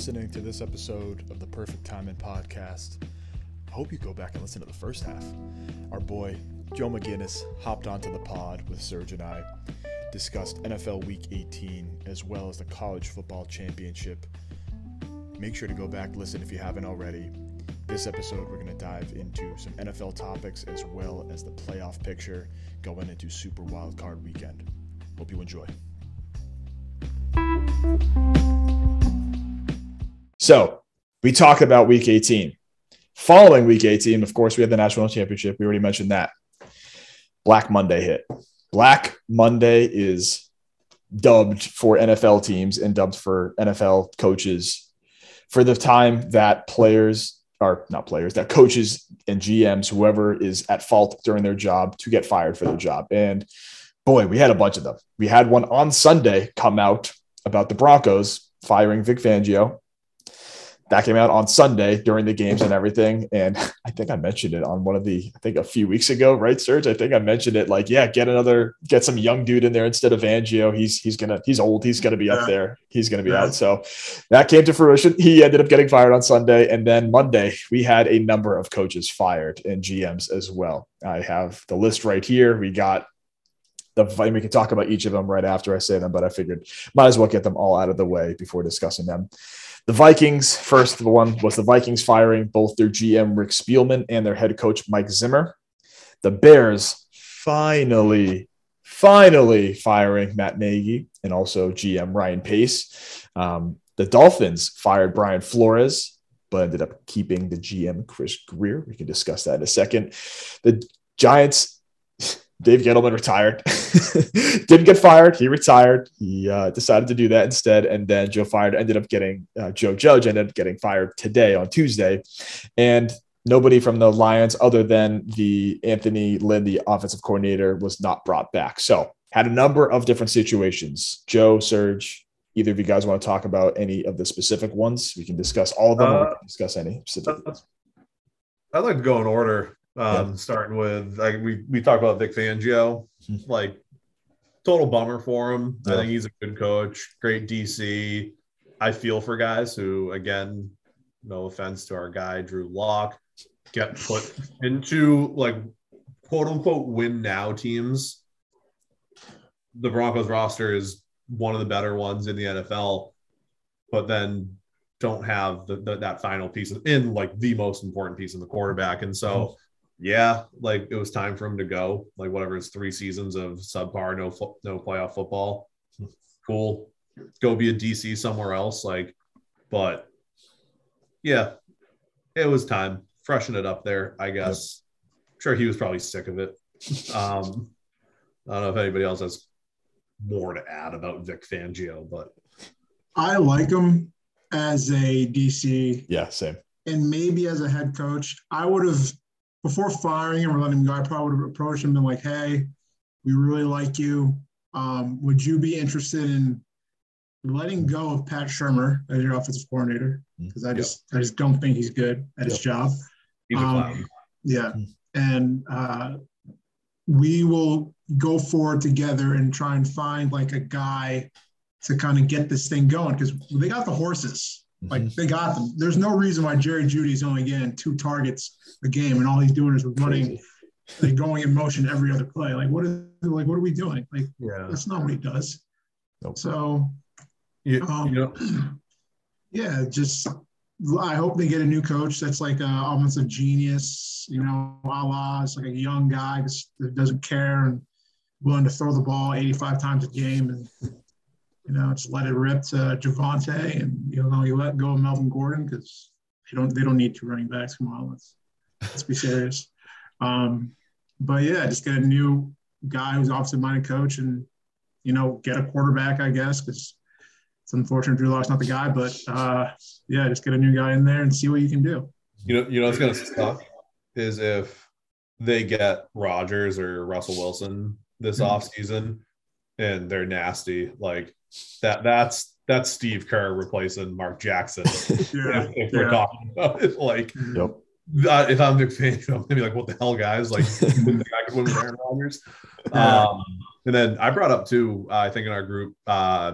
listening to this episode of the Perfect Timing Podcast. I hope you go back and listen to the first half. Our boy Joe McGinnis hopped onto the pod with Serge and I, discussed NFL Week 18 as well as the College Football Championship. Make sure to go back, listen if you haven't already. This episode, we're going to dive into some NFL topics as well as the playoff picture going into Super Wild Card Weekend. Hope you enjoy. So, we talked about Week 18. Following Week 18, of course, we had the National Championship. We already mentioned that. Black Monday hit. Black Monday is dubbed for NFL teams and dubbed for NFL coaches for the time that coaches and GMs, whoever is at fault during their job, to get fired for their job. And boy, we had a bunch of them. We had one on Sunday come out about the Broncos firing Vic Fangio. That came out on Sunday during the games and everything. And I think I mentioned it on one of the, I think a few weeks ago, right, Serge? I think I mentioned it like, yeah, get some young dude in there instead of Fangio. He's old. He's going to be up there. He's going to be out. So that came to fruition. He ended up getting fired on Sunday. And then Monday, we had a number of coaches fired and GMs as well. I have the list right here. We got the, and we can talk about each of them right after I say them, but I figured might as well get them all out of the way before discussing them. The Vikings, first the one was the Vikings firing both their GM, Rick Spielman, and their head coach, Mike Zimmer. The Bears finally firing Matt Nagy and also GM Ryan Pace. The Dolphins fired Brian Flores, but ended up keeping the GM, Chris Greer. We can discuss that in a second. The Giants, Dave Gettleman retired. Didn't get fired. He retired. He decided to do that instead. And then Joe Judge ended up getting fired today on Tuesday. And nobody from the Lions other than the Anthony Lynn, the offensive coordinator, was not brought back. So had a number of different situations. Joe, Serge, either of you guys want to talk about any of the specific ones? We can discuss all of them or we can discuss any specific ones. I'd like to go in order. Starting with, we talked about Vic Fangio, like total bummer for him. Yeah. I think he's a good coach, great DC. I feel for guys who, again, no offense to our guy, Drew Lock, get put into like quote unquote win now teams. The Broncos roster is one of the better ones in the NFL, but then don't have that final piece in like the most important piece in the quarterback. And so, yeah, like it was time for him to go. Like whatever, it's 3 seasons of subpar, no playoff football. Cool, go be a DC somewhere else. Like, but yeah, it was time. Freshen it up there, I guess. Yep. Sure, he was probably sick of it. I don't know if anybody else has more to add about Vic Fangio, but I like him as a DC. Yeah, same. And maybe as a head coach, I would have. Before firing him or letting him go, I probably would have approached him and been like, hey, we really like you. Would you be interested in letting go of Pat Shurmur as your offensive coordinator? Because I just don't think he's good at his job. Yeah. And we will go forward together and try and find like a guy to kind of get this thing going because they got the horses. Like they got them. There's no reason why Jerry Jeudy's only getting 2 targets a game, and all he's doing is running, like going in motion every other play. Like what are we doing? Like that's not what he does. Nope. So, I hope they get a new coach that's like almost a genius, it's like a young guy that doesn't care and willing to throw the ball 85 times a game and. Just let it rip to Javonte, and you let go of Melvin Gordon because they don't need 2 running backs. Come on, let's be serious. But yeah, just get a new guy who's offensive-minded coach, and get a quarterback, I guess, because it's unfortunate Drew Lock's not the guy. But just get a new guy in there and see what you can do. What's gonna suck is if they get Rodgers or Russell Wilson this offseason, and they're nasty like. That's Steve Kerr replacing Mark Jackson. If we're talking about it, like if I'm Vic Fangio, I'm gonna be like, "What the hell, guys? Like, I could win with Aaron Rodgers." And then I brought up too, I think in our group, talking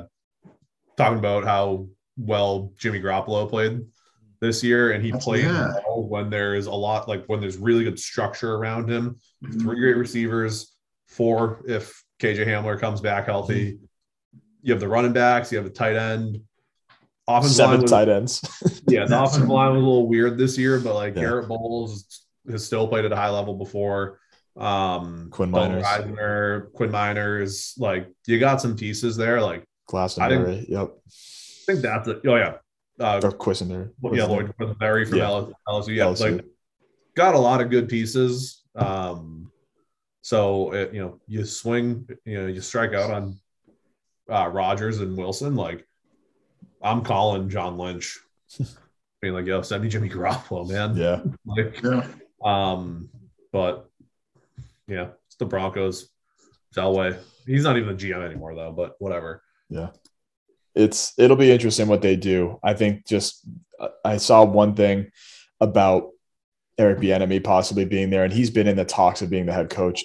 about how well Jimmy Garoppolo played this year, and he played well when there is a lot, like when there's really good structure around him. Mm-hmm. 3 great receivers, 4 if KJ Hamler comes back healthy. Mm-hmm. You have the running backs, you have the tight end. Offensive line was tight ends. Yeah, the offensive line was a little weird this year, but like Garrett Bowles has still played at a high level before. Quinn Miners, like you got some pieces there, like Glastonbury. I think that's it. Oh yeah, Quisenberry. Yeah, Lloyd Quisenberry from LSU. Yeah, LSU. Like got a lot of good pieces. So it, you swing, you strike out on Rodgers and Wilson. Like I'm calling John Lynch, being like, "Yo, send me Jimmy Garoppolo, man." Yeah. But. Yeah, it's the Broncos. It's Elway. He's not even the GM anymore, though, but whatever. Yeah. It'll be interesting what they do. I think I saw one thing about Eric Bieniemy possibly being there, and he's been in the talks of being a head coach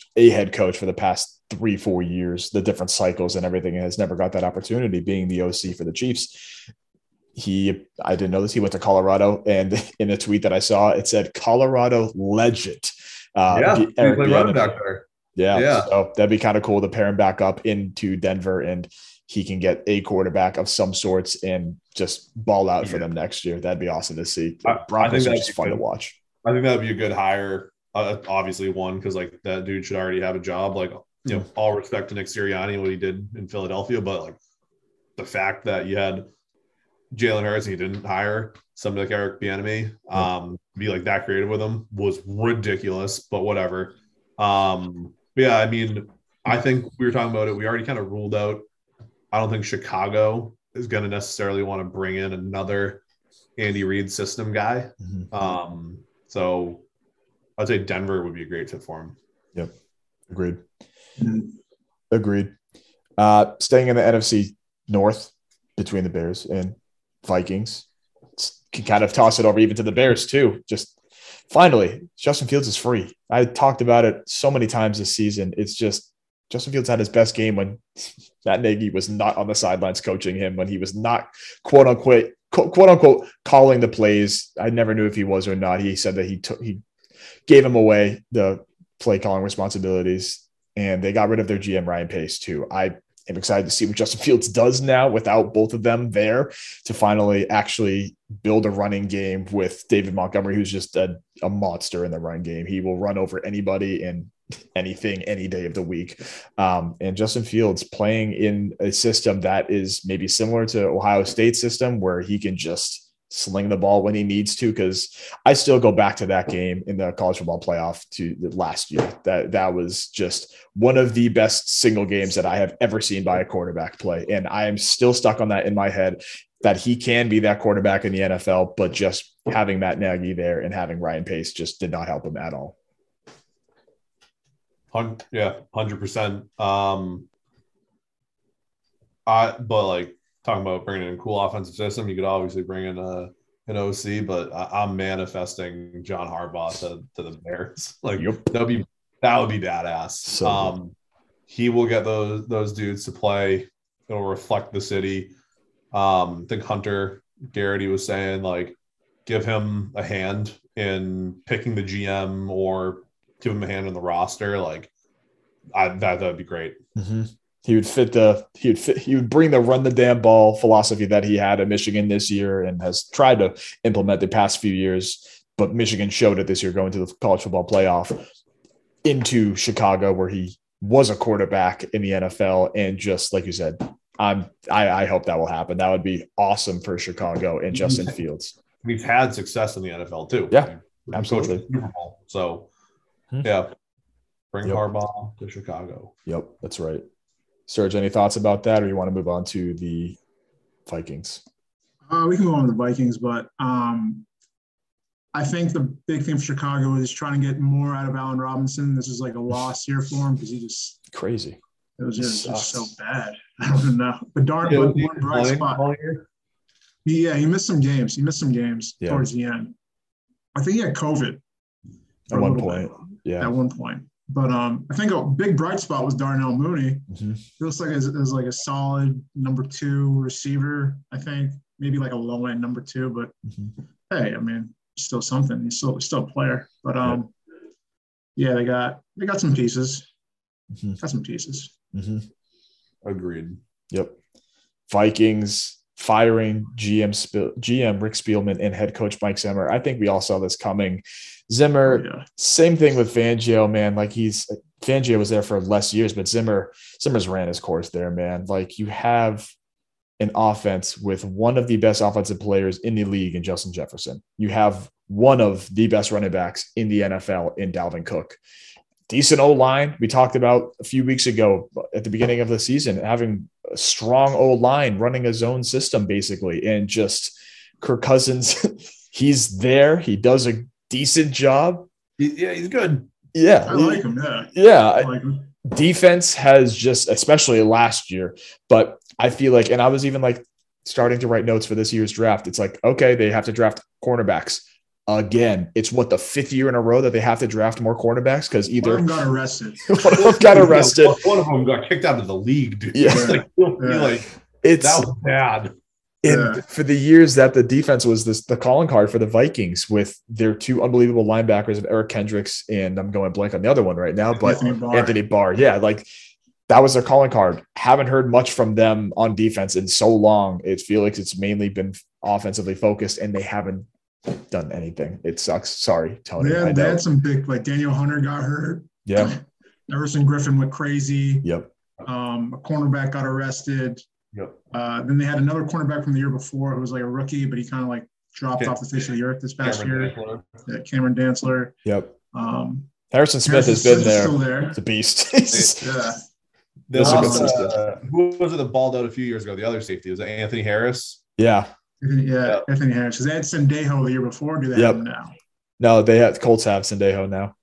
for the past 3-4 years, the different cycles and everything, and has never got that opportunity being the OC for the Chiefs. I didn't know this. He went to Colorado, and in a tweet that I saw, it said Colorado legend. Eric Bieniemy back there. So that'd be kind of cool to pair him back up into Denver, and he can get a quarterback of some sorts and just ball out for them next year. That'd be awesome to see. Broncos are just fun to watch. I think that'd be a good hire. Obviously, one because like that dude should already have a job. Like all respect to Nick Sirianni and what he did in Philadelphia, but like the fact that you had Jalen Hurts and he didn't hire somebody like Eric Bieniemy, be like that creative with him was ridiculous, but whatever. I mean, I think we were talking about it. We already kind of ruled out. I don't think Chicago is going to necessarily want to bring in another Andy Reid system guy. Mm-hmm. So I'd say Denver would be a great fit for him. Yep. Agreed. Staying in the NFC North between the Bears and Vikings, can kind of toss it over even to the Bears too. Just finally, Justin Fields is free. I talked about it so many times this season. It's just Justin Fields had his best game when Matt Nagy was not on the sidelines coaching him, when he was not quote unquote calling the plays. I never knew if he was or not. He said that he gave him away the play calling responsibilities, and they got rid of their GM Ryan Pace too. I'm excited to see what Justin Fields does now without both of them there to finally actually build a running game with David Montgomery, who's just a monster in the run game. He will run over anybody and anything any day of the week. And Justin Fields playing in a system that is maybe similar to Ohio State's system, where he can just sling the ball when he needs to, because I still go back to that game in the college football playoff to last year. That was just one of the best single games that I have ever seen by a quarterback play. And I am still stuck on that in my head, that he can be that quarterback in the NFL, but just having Matt Nagy there and having Ryan Pace just did not help him at all. 100%. Talking about bringing in a cool offensive system, you could obviously bring in an OC, but I'm manifesting John Harbaugh to the Bears. Like that would be badass. So he will get those dudes to play. It'll reflect the city. I think Hunter Garrity was saying, like, give him a hand in picking the GM or give him a hand in the roster. Like that'd be great. Mm-hmm. He would bring the run the damn ball philosophy that he had at Michigan this year and has tried to implement the past few years, but Michigan showed it this year going to the college football playoff into Chicago, where he was a quarterback in the NFL. And just like you said, I hope that will happen. That would be awesome for Chicago and Justin Fields. We've had success in the NFL too. Yeah, absolutely. So bring Harbaugh to Chicago. Yep, that's right. Serge, any thoughts about that, or you want to move on to the Vikings? We can go on to the Vikings, but I think the big thing for Chicago is trying to get more out of Allen Robinson. This is like a lost year for him because he just – crazy. It was just so bad. I don't know. But one bright spot. He missed some games. Towards the end. I think he had COVID. At one point. But I think a big bright spot was Darnell Mooney. Mm-hmm. It looks like it was like a solid number 2 receiver, I think. maybe like a low end number two, but hey, I mean, still something. He's still a player, but yeah, they got some pieces, Agreed. Yep. Vikings firing GM Rick Spielman and head coach Mike Zimmer. I think we all saw this coming. Zimmer, same thing with Fangio, man. Like Fangio was there for less years, but Zimmer's ran his course there, man. Like you have an offense with one of the best offensive players in the league in Justin Jefferson. You have one of the best running backs in the NFL in Dalvin Cook. Decent O-line. We talked about a few weeks ago at the beginning of the season, having a strong O-line running a zone system basically. And just Kirk Cousins, he's there. He does a decent job. Yeah, he's good. Yeah. I like him. Yeah. I like him. Defense has just, especially last year, but I feel like, and I was even like starting to write notes for this year's draft. It's like, okay, they have to draft cornerbacks. Again, it's what, the fifth year in a row that they have to draft more cornerbacks because either one of them got arrested. One of them got kicked out of the league, dude. Yeah. That was bad. And for the years that the defense was the calling card for the Vikings with their two unbelievable linebackers of Eric Kendricks and I'm going blank on the other one right now, but Anthony Barr. Yeah, like that was their calling card. Haven't heard much from them on defense in so long. It feels like it's mainly been offensively focused and they haven't done anything. It sucks. Sorry, Tony. Yeah, they had some big, like Daniel Hunter got hurt. Yeah. Everson Griffin went crazy. Yep. A cornerback got arrested. Yep. Then they had another cornerback from the year before. It was like a rookie, but he kind of like dropped off the face of the earth this past year. Yeah, Cameron Dantzler. Yep. Harrison Smith has been there. Still there. It's a beast. Who was it that balled out a few years ago? The other safety, was it Anthony Harris? Yeah. Yeah, Anthony Harris. Because they had Sendejo the year before. Do they have him now? No, Colts have Sendejo now.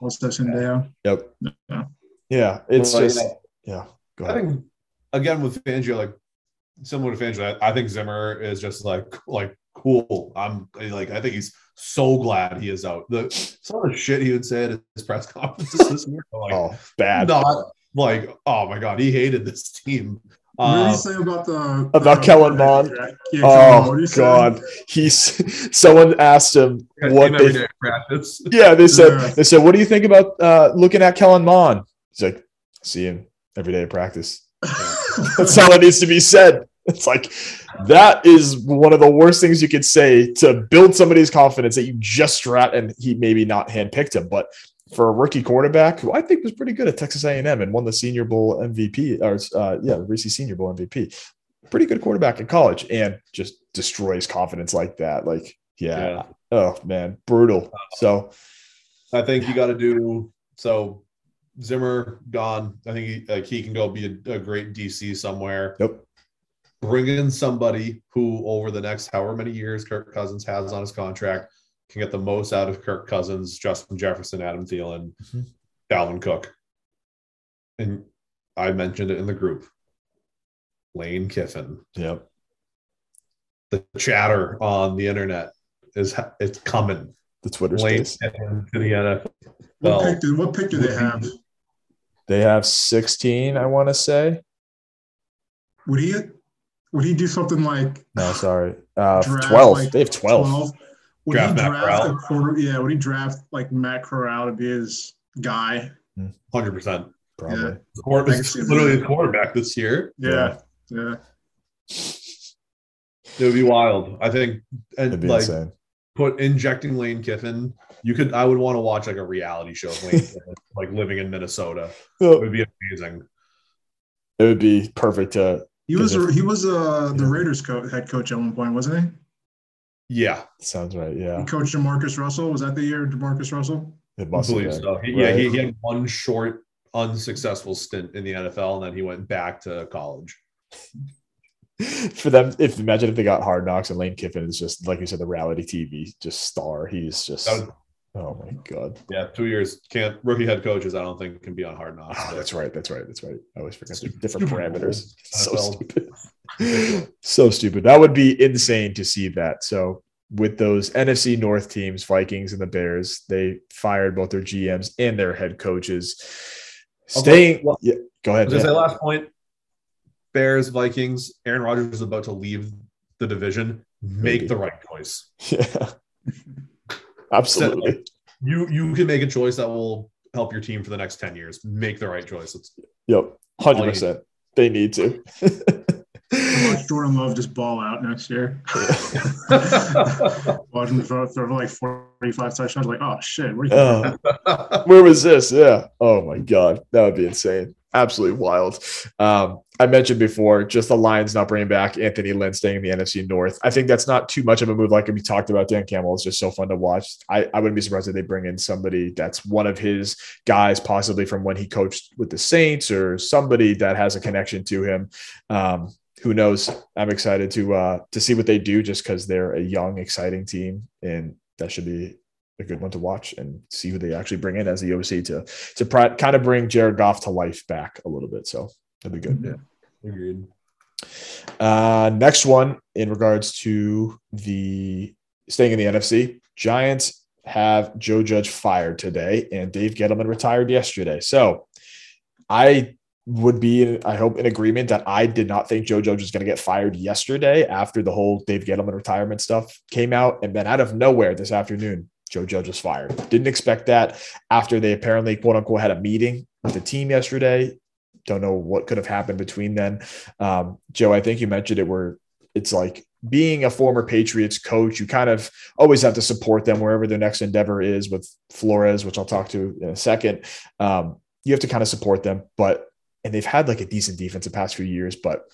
Colts have Sendejo. Yep. No. Yeah, Go ahead. I think again with Fangio, like similar to Fangio, I think Zimmer is just like cool. I think he's so glad he is out. Some of the shit he would say at his press conferences this year, bad. Not like, oh my god, he hated this team. What did he say about Kellen Mond? Yeah, oh God, someone asked him they said, what do you think about looking at Kellen Mond? He's like, see him every day of practice. That's all that needs to be said. It's like, that is one of the worst things you could say to build somebody's confidence that you just draft, and he maybe not handpicked him, but for a rookie quarterback who I think was pretty good at Texas A&M and won the Senior Bowl MVP, Reese's Senior Bowl MVP, pretty good quarterback in college, and just destroys confidence like that. Oh man, brutal. So I think you got to do so. Zimmer gone. I think he can go be a great DC somewhere. Nope. Bring in somebody who over the next however many years Kirk Cousins has on his contract can get the most out of Kirk Cousins, Justin Jefferson, Adam Thielen, Dalvin Cook. And I mentioned it in the group. Lane Kiffin. Yep. The chatter on the internet it's coming. The Twitter space. Lane Kiffin to the NFL. What pick do they have? They have 16, I want to say. Would he do something like... No, sorry. 12. Like, they have 12. 12? Would he draft like Matt Corral to be his guy? 100%. Probably. Yeah. Literally the quarterback this year. Yeah. It would be wild. I think, and like insane. Injecting Lane Kiffin, I would want to watch like a reality show of Lane Kiffin, like living in Minnesota. It would be amazing. It would be perfect to. He was the Raiders head coach at one point, wasn't he? Yeah, sounds right. Yeah, he coached Demarcus Russell. Was that the year Demarcus Russell? I believe so. He had one short, unsuccessful stint in the NFL, and then he went back to college. For them, imagine if they got Hard Knocks and Lane Kiffin is just like you said, the reality TV star. He's just oh my god. Yeah, 2 years can't rookie head coaches. I don't think can be on Hard Knocks. Oh, that's right. I always forget the different parameters. So stupid. So stupid. That would be insane to see that. So with those NFC North teams, Vikings and the Bears, they fired both their GMs and their head coaches. Go ahead. Just say last point. Bears, Vikings, Aaron Rodgers is about to leave the division, make the right choice. Yeah, absolutely. So, like, you can make a choice that will help your team for the next 10 years. Make the right choice. It's 100%. They need to. Watch Jordan Love just ball out next year. Watch him throw like 45 touchdowns. Like, oh shit, what are you where was this? Yeah. Oh my god, that would be insane. Absolutely wild. I mentioned before, just the Lions not bringing back Anthony Lynn, staying in the NFC North. I think that's not too much of a move. Like we talked about, Dan Campbell is just so fun to watch. I wouldn't be surprised if they bring in somebody that's one of his guys, possibly from when he coached with the Saints or somebody that has a connection to him. Who knows? I'm excited to see what they do, just because they're a young, exciting team, and that should be a good one to watch and see who they actually bring in as the OC to kind of bring Jared Goff to life back a little bit. So that'd be good. Yeah, agreed. Next one, in regards to the staying in the NFC, Giants have Joe Judge fired today, and Dave Gettleman retired yesterday. So I would be, I hope, in agreement that I did not think Joe Judge was going to get fired yesterday after the whole Dave Gettleman retirement stuff came out. And then out of nowhere this afternoon, Joe Judge was fired. Didn't expect that after they apparently, quote unquote, had a meeting with the team yesterday. Don't know what could have happened between then. Joe, I think you mentioned it where it's like being a former Patriots coach, you kind of always have to support them wherever their next endeavor is with Flores, which I'll talk to in a second. You have to kind of support them, and they've had like a decent defense the past few years, but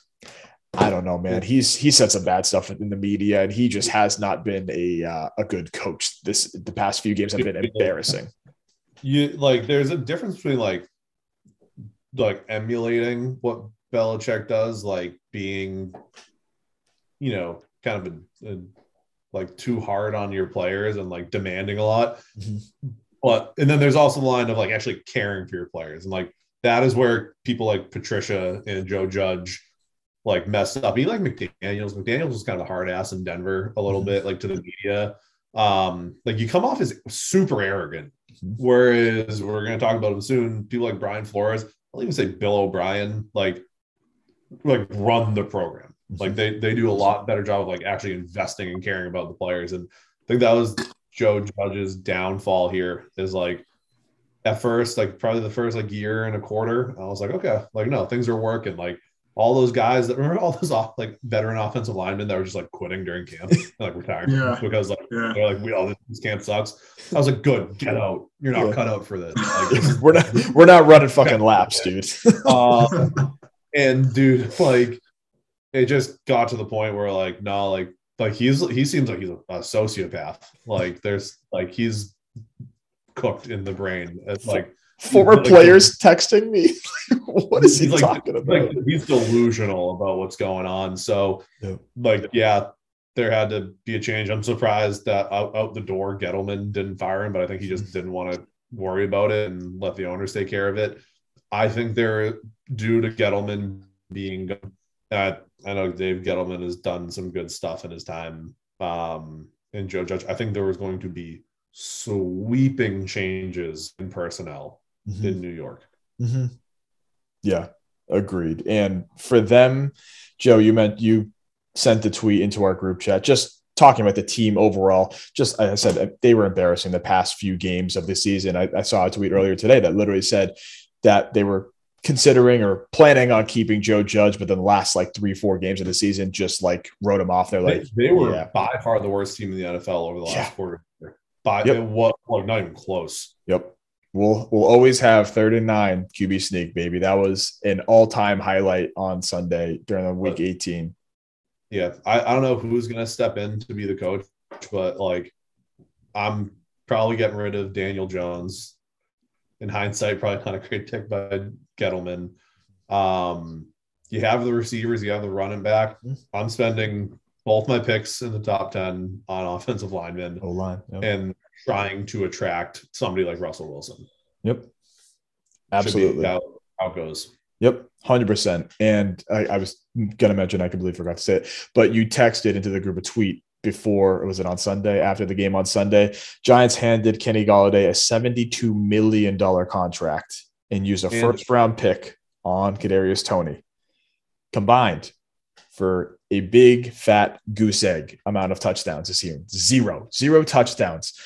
I don't know, man. He said some bad stuff in the media, and he just has not been a good coach. The past few games have been embarrassing. There's a difference between like emulating what Belichick does, like being, kind of a too hard on your players and like demanding a lot. Mm-hmm. And then there's also the line of like actually caring for your players, and like that is where people like Patricia and Joe Judge like messed up. Even like McDaniels. McDaniels was kind of a hard ass in Denver a little bit, like to the media. Like you come off as super arrogant. Whereas we're going to talk about him soon. People like Brian Flores, I'll even say Bill O'Brien, like run the program. Like they do a lot better job of like actually investing and caring about the players. And I think that was Joe Judge's downfall here is like, at first, like probably the first like year and a quarter, I was like, okay, like no, things are working. Like all those guys that remember all those off like veteran offensive linemen that were just like quitting during camp, like retiring because they're like we all this camp sucks. I was like, good, get out. You're not cut out for this. Like, we're not running fucking laps, dude. And dude, like it just got to the point where like no, like he seems like he's a sociopath. Like there's like he's cooked in the brain. It's like former players texting me. What is he talking about? Like, he's delusional about what's going on. So there had to be a change. I'm surprised that out the door Gettleman didn't fire him, but I think he just didn't want to worry about it and let the owners take care of it. I think they're due to Gettleman being I know Dave Gettleman has done some good stuff in his time in Joe Judge. I think there was going to be sweeping changes in personnel in New York. Mm-hmm. Yeah, agreed. And for them, Joe, you sent the tweet into our group chat, just talking about the team overall. Just like I said, they were embarrassing the past few games of the season. I saw a tweet earlier today that literally said that they were considering or planning on keeping Joe Judge, but then the last like 3-4 games of the season just like wrote him off. They're like they were by far the worst team in the NFL over the last quarter. But it was not even close. Yep. We'll always have 3rd and 9 QB sneak, baby. That was an all-time highlight on Sunday during the week 18. Yeah. I don't know who's going to step in to be the coach, but like I'm probably getting rid of Daniel Jones. In hindsight, probably not a great pick by Gettleman. You have the receivers, you have the running back. I'm spending both my picks in the top 10 on offensive linemen and trying to attract somebody like Russell Wilson. Yep. Absolutely. How it goes. Yep. 100%. And I was going to mention, I completely forgot to say it, but you texted into the group a tweet before, was it on Sunday? After the game on Sunday, Giants handed Kenny Golladay a $72 million contract and used a first round pick on Kadarius Toney. Combined for a big fat goose egg amount of touchdowns this year. Zero touchdowns.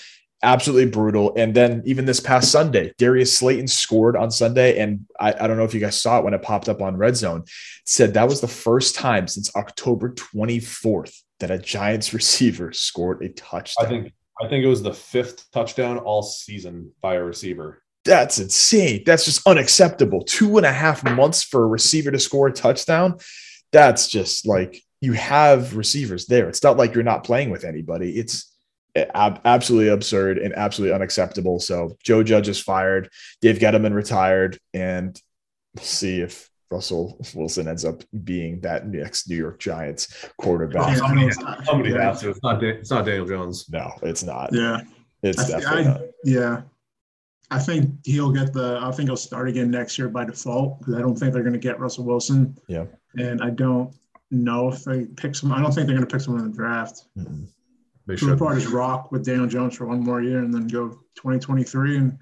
Absolutely brutal. And then even this past Sunday, Darius Slayton scored on Sunday. And I don't know if you guys saw it when it popped up on Red Zone. It said that was the first time since October 24th that a Giants receiver scored a touchdown. I think it was the fifth touchdown all season by a receiver. That's insane. That's just unacceptable. 2.5 months for a receiver to score a touchdown. That's just like, you have receivers there. It's not like you're not playing with anybody. It's absolutely absurd and absolutely unacceptable. So Joe Judge is fired. Dave Gettleman retired. And we'll see if Russell Wilson ends up being that next New York Giants quarterback. It's not Daniel Jones. No, it's not. Yeah. It's definitely not. Yeah. I think he'll start again next year by default, because I don't think they're going to get Russell Wilson. Yeah. And I don't know if they pick someone. I don't think they're going to pick someone in the draft. Mm-hmm. They should. The part is rock with Daniel Jones for one more year and then go 2023 and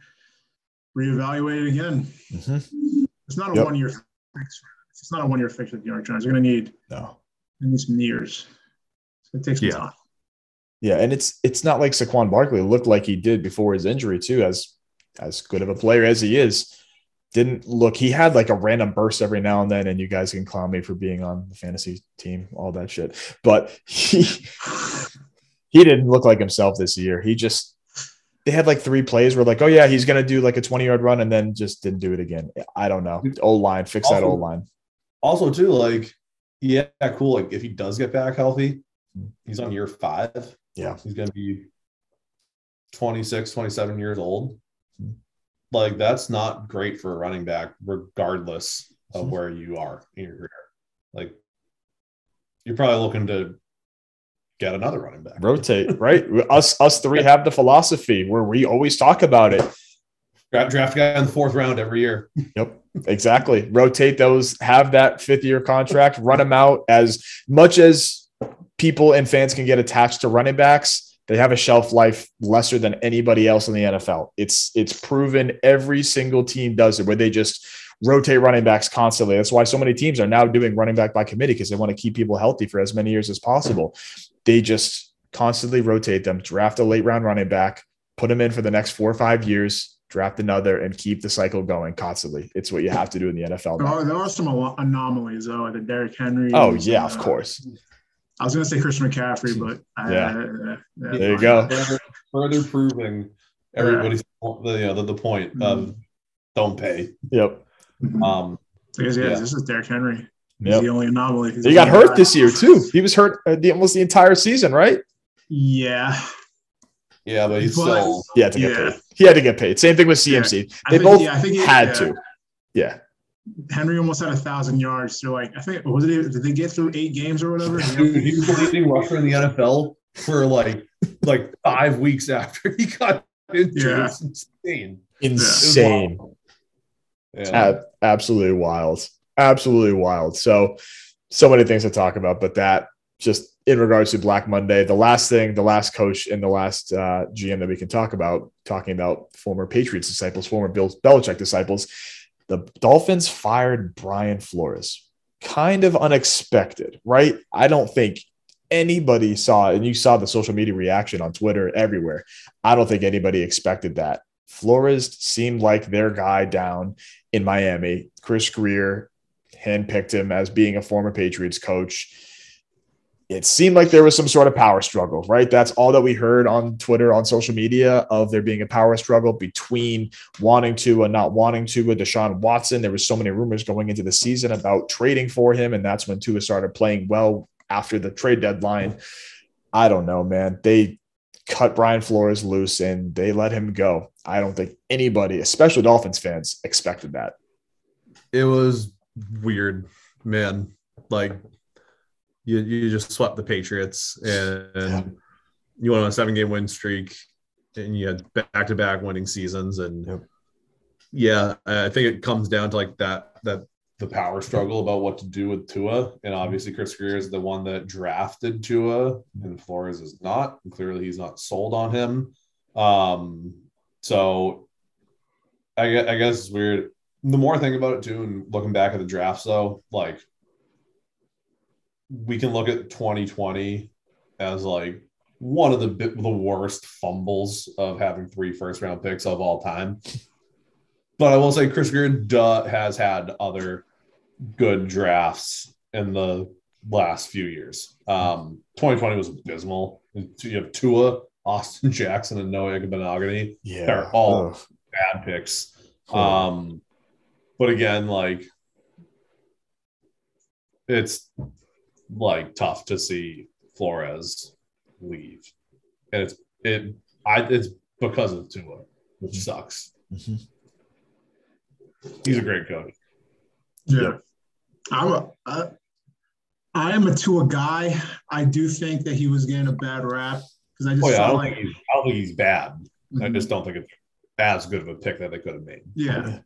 reevaluate it again. Mm-hmm. It's not a one-year fix. It's not a one-year fix with New York Giants. They're going to need some years. So it takes some time. Yeah, and it's not like Saquon Barkley looked like he did before his injury too, as good of a player as he is. Didn't look, he had like a random burst every now and then, and you guys can clown me for being on the fantasy team, all that shit. But he didn't look like himself this year. They had like three plays where like, oh yeah, he's going to do like a 20-yard run, and then just didn't do it again. I don't know. O-line, fix that O-line. Also too, like, yeah, cool. Like if he does get back healthy, he's on year 5. Yeah. He's going to be 26, 27 years old. Like that's not great for a running back, regardless of where you are in your career. Like you're probably looking to get another running back. Rotate, right? Us three have the philosophy where we always talk about it. Draft guy in the 4th round every year. Yep, exactly. Rotate those, have that 5th-year contract, run them out. As much as people and fans can get attached to running backs, they have a shelf life lesser than anybody else in the NFL. It's proven. Every single team does it, where they just rotate running backs constantly. That's why so many teams are now doing running back by committee, because they want to keep people healthy for as many years as possible. They just constantly rotate them, draft a late round running back, put them in for the next 4 or 5 years, draft another, and keep the cycle going constantly. It's what you have to do in the NFL. There are some anomalies, though, like the Derrick Henry. Oh, yeah, of course. I was going to say Christian McCaffrey, but there you go. Further proving everybody's the point of don't pay. Yep. This is Derrick Henry. He's the only anomaly. He got hurt this year too. He was hurt almost the entire season, right? Yeah. Yeah, but he's still. Yeah, to get paid. He had to get paid. Same thing with CMC. Yeah. They both had to. Yeah. Henry almost had 1,000 yards. They're like, did they get through 8 games or whatever? Dude, he was the leading rusher in the NFL for like 5 weeks after he got injured. Yeah. It's insane. Insane. Yeah. Absolutely wild. Absolutely wild. So many things to talk about, but that just in regards to Black Monday, the last coach and the last GM that we can talk about, talking about former Patriots disciples, former Bill Belichick disciples, the Dolphins fired Brian Flores. Kind of unexpected, right? I don't think anybody saw it, and you saw the social media reaction on Twitter everywhere. I don't think anybody expected that. Flores seemed like their guy down in Miami. Chris Greer handpicked him as being a former Patriots coach. It seemed like there was some sort of power struggle, right? That's all that we heard on Twitter, on social media, of there being a power struggle between wanting to and not wanting to with Deshaun Watson. There was so many rumors going into the season about trading for him, and that's when Tua started playing well after the trade deadline. I don't know, man. They cut Brian Flores loose, and they let him go. I don't think anybody, especially Dolphins fans, expected that. It was weird, man. Like, You just swept the Patriots, and you went on a 7-game win streak, and you had back-to-back winning seasons. And I think it comes down to like that the power struggle about what to do with Tua. And obviously Chris Greer is the one that drafted Tua, and Flores is not. And clearly he's not sold on him. So I guess it's weird. The more I think about it too, and looking back at the drafts though, like, we can look at 2020 as like one of the worst fumbles of having 3 first-round picks of all time. But I will say Chris Greer has had other good drafts in the last few years. 2020 was abysmal. You have Tua, Austin Jackson, and Noah Igbenogany. Yeah. They're all bad picks. Cool. But again, like, it's like tough to see Flores leave, and it's because of Tua, which sucks. Mm-hmm. He's a great coach. Yeah, I am a Tua guy. I do think that he was getting a bad rap because I just I don't think he's bad. Mm-hmm. I just don't think it's as good of a pick that they could have made. Yeah.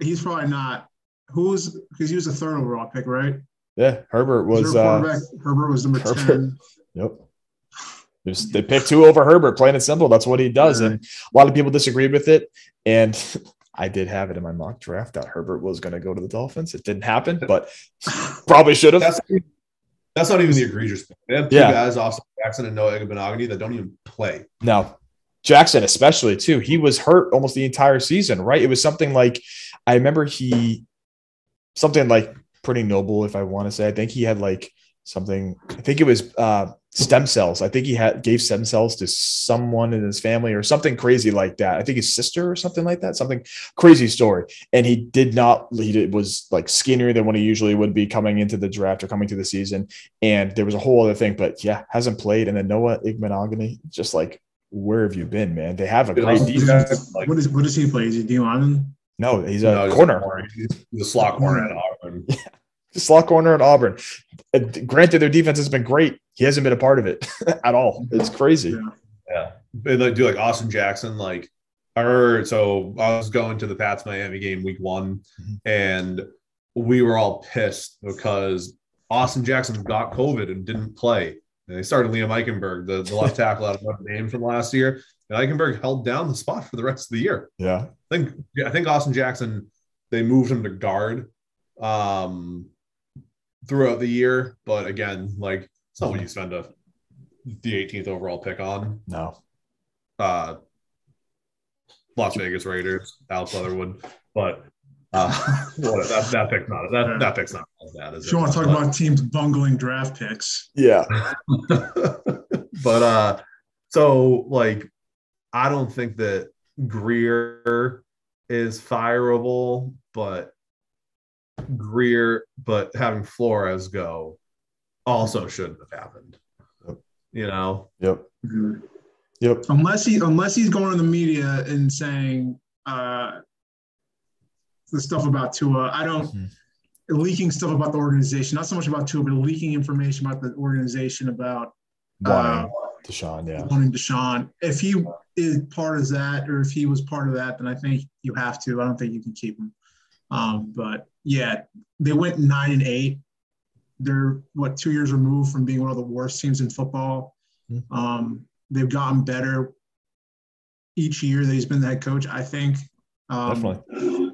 He's probably not. Because he was a 3rd overall pick, right? Yeah, Herbert was number 10. Yep. They picked 2 over Herbert, plain and simple. That's what he does. Yeah. And a lot of people disagreed with it. And I did have it in my mock draft that Herbert was going to go to the Dolphins. It didn't happen, but probably should have. That's not even the egregious thing. They have 2 guys, Austin Jackson and Noah Igbenogany, that don't even play. No. Jackson especially, too. He was hurt almost the entire season, right? It was something like – I remember he – something like pretty noble, if I want to say. I think he had like something – I think it was stem cells. I think he gave stem cells to someone in his family or something crazy like that. I think his sister or something like that, something crazy story. And he did not, he was like skinnier than what he usually would be coming into the draft or coming to the season. And there was a whole other thing, but yeah, hasn't played. And then Noah Igbenogany, just like, where have you been, man? They have a great defense. Like, what does he play? Is he D lineman? No, he's a corner. He's a slot corner at Auburn. Yeah. Slot corner at Auburn. Granted, their defense has been great. He hasn't been a part of it at all. It's crazy. Yeah. They do like Austin Jackson. Like, so I was going to the Pats Miami game week 1, mm-hmm. and we were all pissed because Austin Jackson got COVID and didn't play. And they started Liam Eichenberg, the left tackle out of Notre Dame from last year. And Eichenberg held down the spot for the rest of the year. Yeah. I think Austin Jackson, they moved him to guard. Throughout the year, but again, like, it's not what you spend the 18th overall pick on. No. Las Vegas Raiders, Alex Leatherwood, but that pick's not as bad as. You want to talk about teams bungling draft picks? Yeah. But so like, I don't think that Greer is fireable, but having Flores go also shouldn't have happened. Yep. You know? Yep. Yep. Unless he's going to the media and saying the stuff about Tua. I don't leaking stuff about the organization, not so much about Tua, but leaking information about the organization about Deshaun, yeah. Wanting Deshaun. If he is part of that, or if he was part of that, then I think you have to. I don't think you can keep him. But yeah, they went 9-8. They're 2 years removed from being one of the worst teams in football. They've gotten better each year that he's been the head coach, I think. Definitely.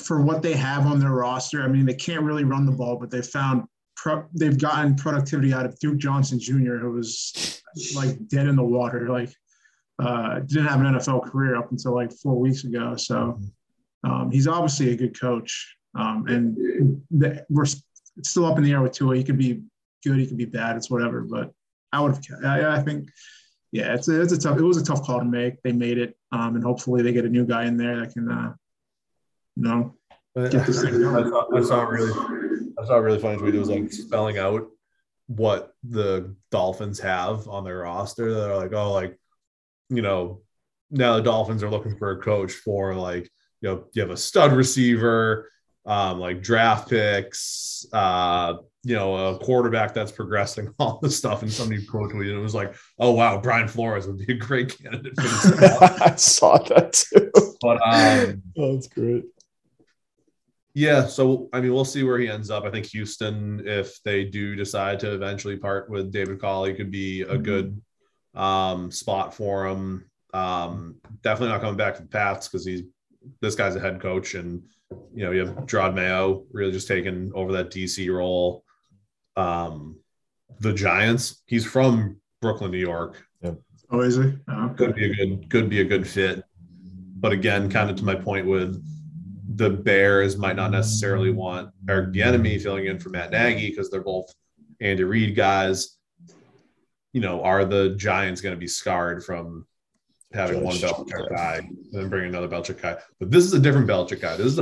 For what they have on their roster, I mean, they can't really run the ball, but they've gotten productivity out of Duke Johnson Jr., who was like dead in the water, like didn't have an NFL career up until like 4 weeks ago. So. Mm-hmm. He's obviously a good coach, and we're still up in the air with Tua. He could be good, he could be bad. It's whatever. But I think it was a tough call to make. They made it, and hopefully they get a new guy in there that can, get this thing going. I saw a really funny tweet. It was like spelling out what the Dolphins have on their roster. They're like, now the Dolphins are looking for a coach for like. You know, you have a stud receiver, like draft picks, a quarterback that's progressing, all this stuff. And somebody quoted me, and it was like, oh, wow, Brian Flores would be a great candidate for this. I saw that too. But, that's great. Yeah. So, I mean, we'll see where he ends up. I think Houston, if they do decide to eventually part with David Culley, could be a good spot for him. Definitely not coming back to the Pats because this guy's a head coach, and you have Gerard Mayo really just taking over that DC role. The Giants. He's from Brooklyn, New York. Yep. Oh, is he? Oh, okay. Could be a good fit. But again, kind of to my point with the Bears might not necessarily want Eric Bieniemy filling in for Matt Nagy because they're both Andy Reid guys. You know, are the Giants going to be scarred from having Judge, one Belichick guy and then bring another Belichick guy? But this is a different Belichick guy. This is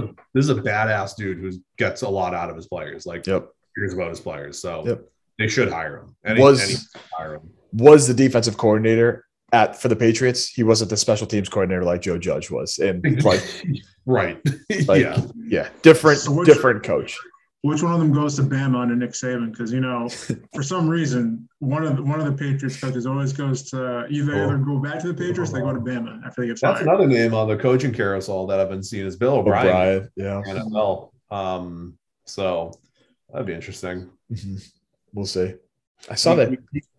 a badass dude who gets a lot out of his players. Like, yep. Cares about his players. So yep. They should hire him. Was the defensive coordinator for the Patriots? He wasn't the special teams coordinator like Joe Judge was, and right, different coach. Which one of them goes to Bama under Nick Saban? Because for some reason, one of the Patriots coaches always goes to either go back to the Patriots, or they go to Bama after they get fired. That's another name on the coaching carousel that I've been seeing is Bill O'Brien. Yeah, NFL. So that'd be interesting. Mm-hmm. We'll see. I saw that.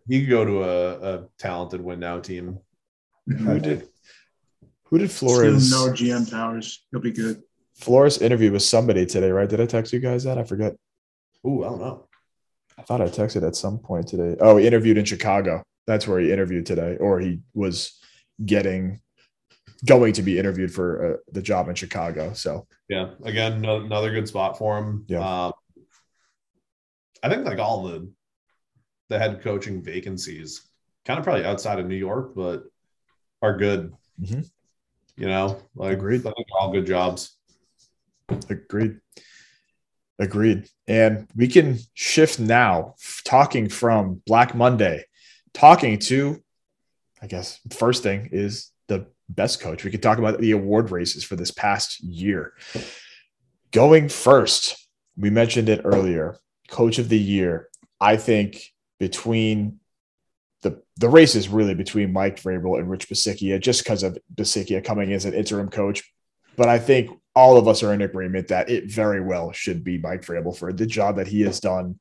You could go to a talented win now team. Who did Flores? Still no GM Towers. He'll be good. Flores interviewed with somebody today, right? Did I text you guys that? I forget. I don't know. I thought I texted at some point today. Oh, he interviewed in Chicago. That's where he interviewed today, or he was going to be interviewed for the job in Chicago. So yeah, again, another good spot for him. Yeah. I think like all the head coaching vacancies kind of probably outside of New York, but are good. Mm-hmm. Agreed. I think all good jobs. Agreed. And we can shift now talking from Black Monday, talking to, I guess, first thing is the best coach. We could talk about the award races for this past year. Going first, we mentioned it earlier, coach of the year. I think between the race is really between Mike Vrabel and Rich Bisaccia, just because of Bisaccia coming as an interim coach. But I think all of us are in agreement that it very well should be Mike Vrabel for the job that he has done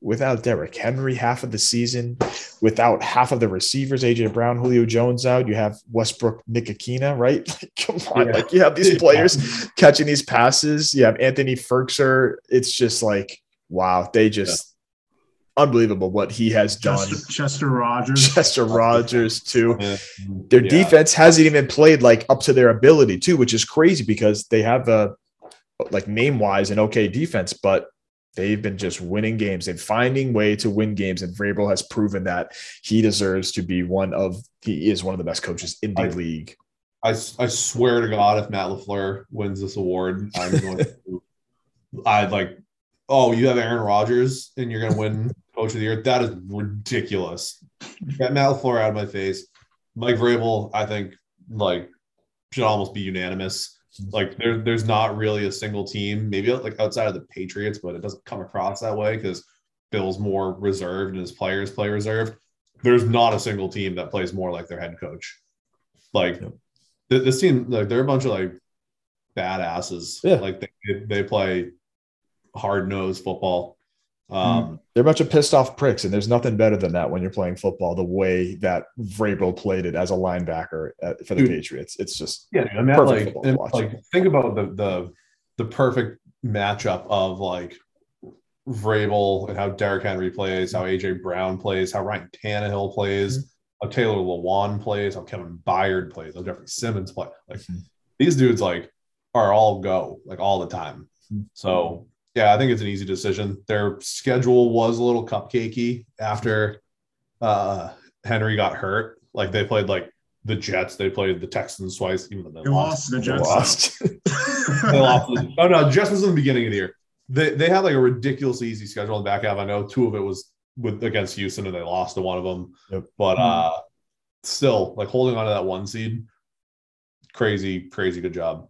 without Derrick Henry half of the season, without half of the receivers, AJ Brown, Julio Jones out. You have Westbrook Nikakina, right? Come on. Yeah. You have these players catching these passes. You have Anthony Ferkser. It's just like, wow, they just unbelievable what he has done. Chester Rogers too. Their defense hasn't even played like up to their ability too, which is crazy because they have a name wise an okay defense, but they've been just winning games and finding way to win games. And Vrabel has proven that he deserves to be one of the best coaches in the league. I swear to God, if Matt LaFleur wins this award, I'm going to. I'd like. Oh, you have Aaron Rodgers and you're going to win Coach of the Year? That is ridiculous. Get Matt LaFleur out of my face. Mike Vrabel, I think, should almost be unanimous. There's not really a single team, maybe outside of the Patriots, but it doesn't come across that way because Bill's more reserved and his players play reserved. There's not a single team that plays more like their head coach. This team, they're a bunch of badasses. Yeah. They play hard-nosed football. They're a bunch of pissed off pricks, and there's nothing better than that when you're playing football the way that Vrabel played it as a linebacker for the Patriots. It's just perfect football to watch. Think about the perfect matchup of Vrabel and how Derrick Henry plays, how AJ Brown plays, how Ryan Tannehill plays, how Taylor Lewan plays, how Kevin Byard plays, how Jeffrey Simmons plays. These dudes are all go all the time. So yeah, I think it's an easy decision. Their schedule was a little cupcakey after Henry got hurt. They played the Jets, they played the Texans twice, even though they lost. Oh no, Jets was in the beginning of the year. They had a ridiculously easy schedule in the back half. I know two of it was against Houston, and they lost to one of them. Yep. But still, holding on to that one seed, crazy, crazy good job.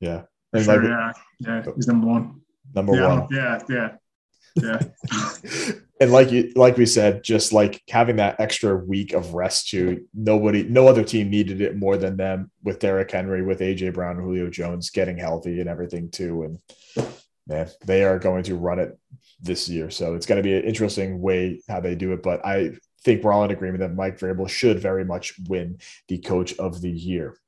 Yeah. Sure, yeah, he's #1. Number one. Yeah. And we said, just having that extra week of rest too. No other team needed it more than them with Derrick Henry, with AJ Brown, Julio Jones getting healthy and everything too. And man, they are going to run it this year. So it's going to be an interesting way how they do it. But I think we're all in agreement that Mike Vrabel should very much win the Coach of the Year.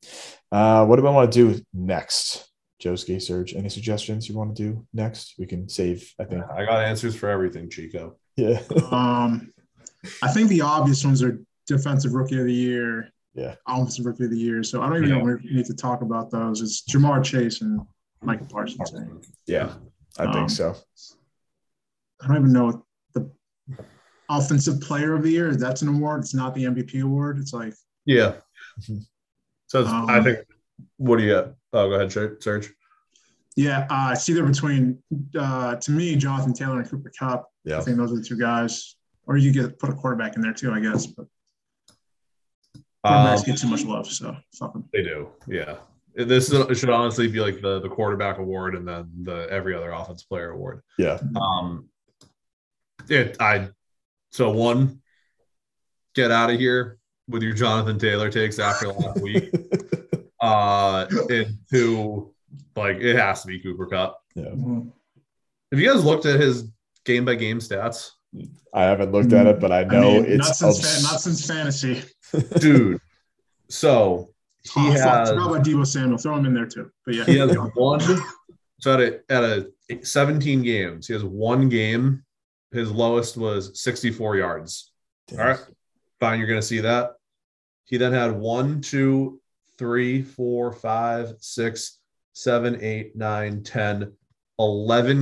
What do I want to do next? Josuke, Serge, any suggestions you want to do next? We can save, I think. I got answers for everything, Chico. Yeah. I think the obvious ones are defensive rookie of the year. Yeah. Offensive rookie of the year. So I don't even know if we need to talk about those. It's Jamar Chase and Michael Parsons. Yeah, I think so. I don't even know what the offensive player of the year, that's an award. It's not the MVP award. It's like. Yeah. So I think, what do you got? Oh, go ahead, Serge. Yeah, it's either between, to me, Jonathan Taylor and Cooper Kupp. Yeah. I think those are the two guys. Or you get put a quarterback in there too, I guess. But quarterbacks get too much love, so fuck them. They do, yeah. It should honestly be like the quarterback award and then the every other offense player award. Yeah. So one, get out of here with your Jonathan Taylor takes after last week. And two, like, it has to be Cooper Kupp. Yeah. Have you guys looked at his game-by-game stats? I haven't looked at it, but I know it's not since fantasy. Dude, so he has – I forgot about Deebo Samuel. Throw him in there too. But yeah, he has one – so out of 17 games, he has one game. His lowest was 64 yards. Damn. All right, fine, you're going to see that. He then had 11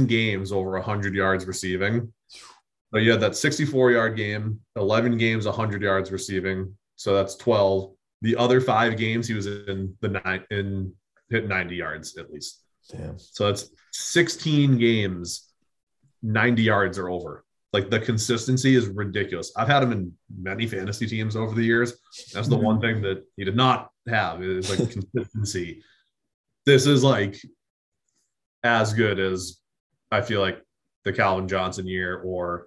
games over 100 yards receiving. So you had that 64-yard game, 11 games, 100 yards receiving. So that's 12. The other 5 games, he was in the hit 90 yards at least. Damn. So that's 16 games, 90 yards or over. Like, the consistency is ridiculous. I've had him in many fantasy teams over the years. That's the one thing that he did not have is like consistency. This is like as good as I feel like the Calvin Johnson year or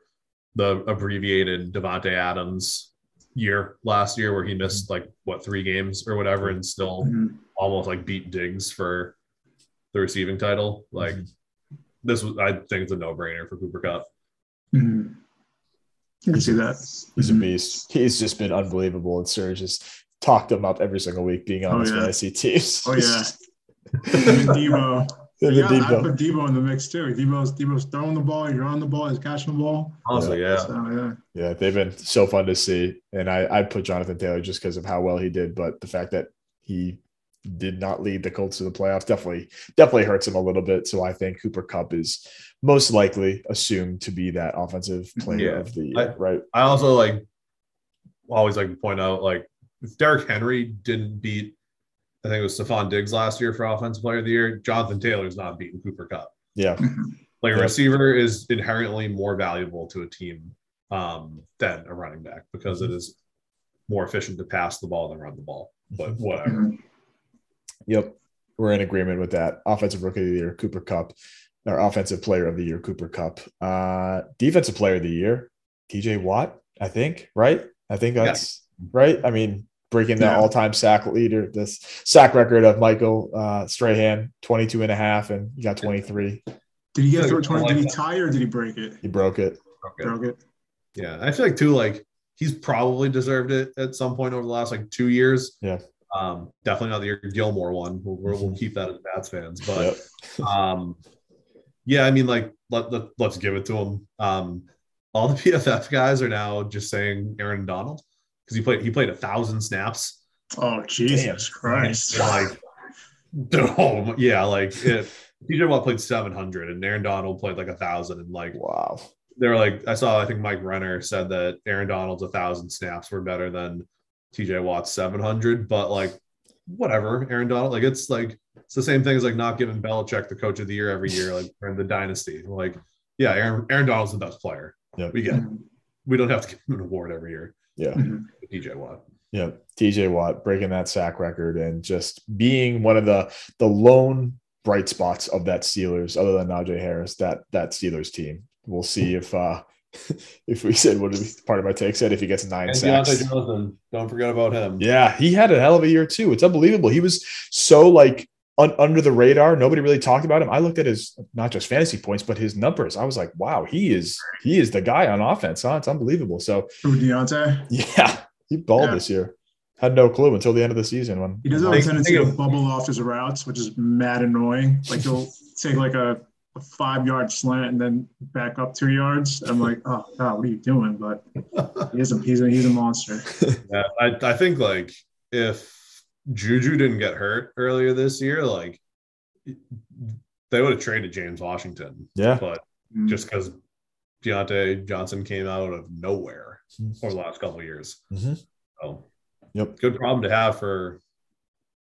the abbreviated Devontae Adams year last year, where he missed like 3 games or whatever and still almost like beat Diggs for the receiving title. Like this was, I think it's a no-brainer for Cooper Kupp. Mm-hmm. You can see that. He's a beast. He's just been unbelievable. And Serge has talked him up every single week, being on his fantasy teams. Oh, yeah. And Deebo. I put Deebo in the mix, too. Deebo's throwing the ball. You're on the ball. He's catching the ball. Honestly, yeah, they've been so fun to see. And I put Jonathan Taylor just because of how well he did. But the fact that he did not lead the Colts to the playoffs definitely hurts him a little bit. So I think Cooper Kupp is most likely assumed to be that offensive player of the year, right? I also always like to point out, like, if Derrick Henry didn't beat, I think it was Stephon Diggs last year for offensive player of the year, Jonathan Taylor's not beating Cooper Kupp. Yeah. Like a receiver is inherently more valuable to a team than a running back because it is more efficient to pass the ball than run the ball, but whatever. Yep, we're in agreement with that. Offensive rookie of the year, Cooper Kupp. Or offensive player of the year, Cooper Kupp. Defensive player of the year, TJ Watt, I think, right? I think that's right. I mean, breaking the all-time sack leader, this sack record of Michael Strahan, 22.5, and he got 23. Did he get 20? Did he tie or did he break it? He broke it. Broke it. Yeah, I feel like, too, like, he's probably deserved it at some point over the last, 2 years. Yeah. Definitely not the year Gilmore won. We'll keep that as Bats fans, but yeah, I mean, like, let's give it to him. All the PFF guys are now just saying Aaron Donald because he played 1,000 snaps. Oh, Jesus Christ! TJ Watt played 700 and Aaron Donald played 1,000, and wow. They were I think Mike Renner said that Aaron Donald's 1,000 snaps were better than TJ Watt's 700, but whatever, Aaron Donald, it's the same thing as not giving Belichick the coach of the year every year, in the dynasty. Yeah, Aaron Donald's the best player. Yeah, we don't have to give him an award every year. Yeah, TJ Watt. Yeah, TJ Watt breaking that sack record and just being one of the lone bright spots of that Steelers, other than Najee Harris, that Steelers team. We'll see if. If we said what part of my take said, if he gets 9 sacks, don't forget about him. Yeah, he had a hell of a year too. It's unbelievable. He was so under the radar. Nobody really talked about him. I looked at his not just fantasy points, but his numbers. I was like, wow, he is the guy on offense. Huh? It's unbelievable. So Deontay, yeah, he balled this year. Had no clue until the end of the season. When he does have a tendency to bubble off his routes, which is mad annoying. Like he'll take like a 5-yard slant and then back up 2 yards. I'm like, oh God, what are you doing? But he's a monster. Yeah, I think like if Juju didn't get hurt earlier this year, like they would have traded James Washington. Yeah, but just because Deontay Johnson came out of nowhere over the last couple of years. Mm-hmm. So. Yep. Good problem to have for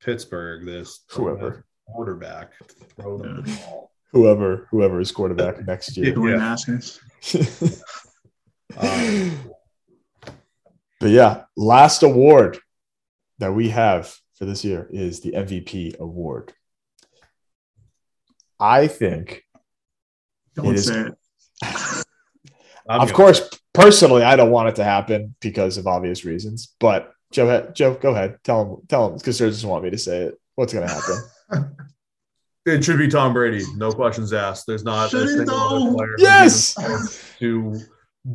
Pittsburgh, this whoever quarterback throw them the ball. Whoever is quarterback next year. But yeah, last award that we have for this year is the MVP award. I think Don't say it. Of course, personally, I don't want it to happen because of obvious reasons, but Joe, go ahead. Tell him, because Serge doesn't want me to say it. What's going to happen? It should be Tom Brady. No questions asked. There's not a single other player to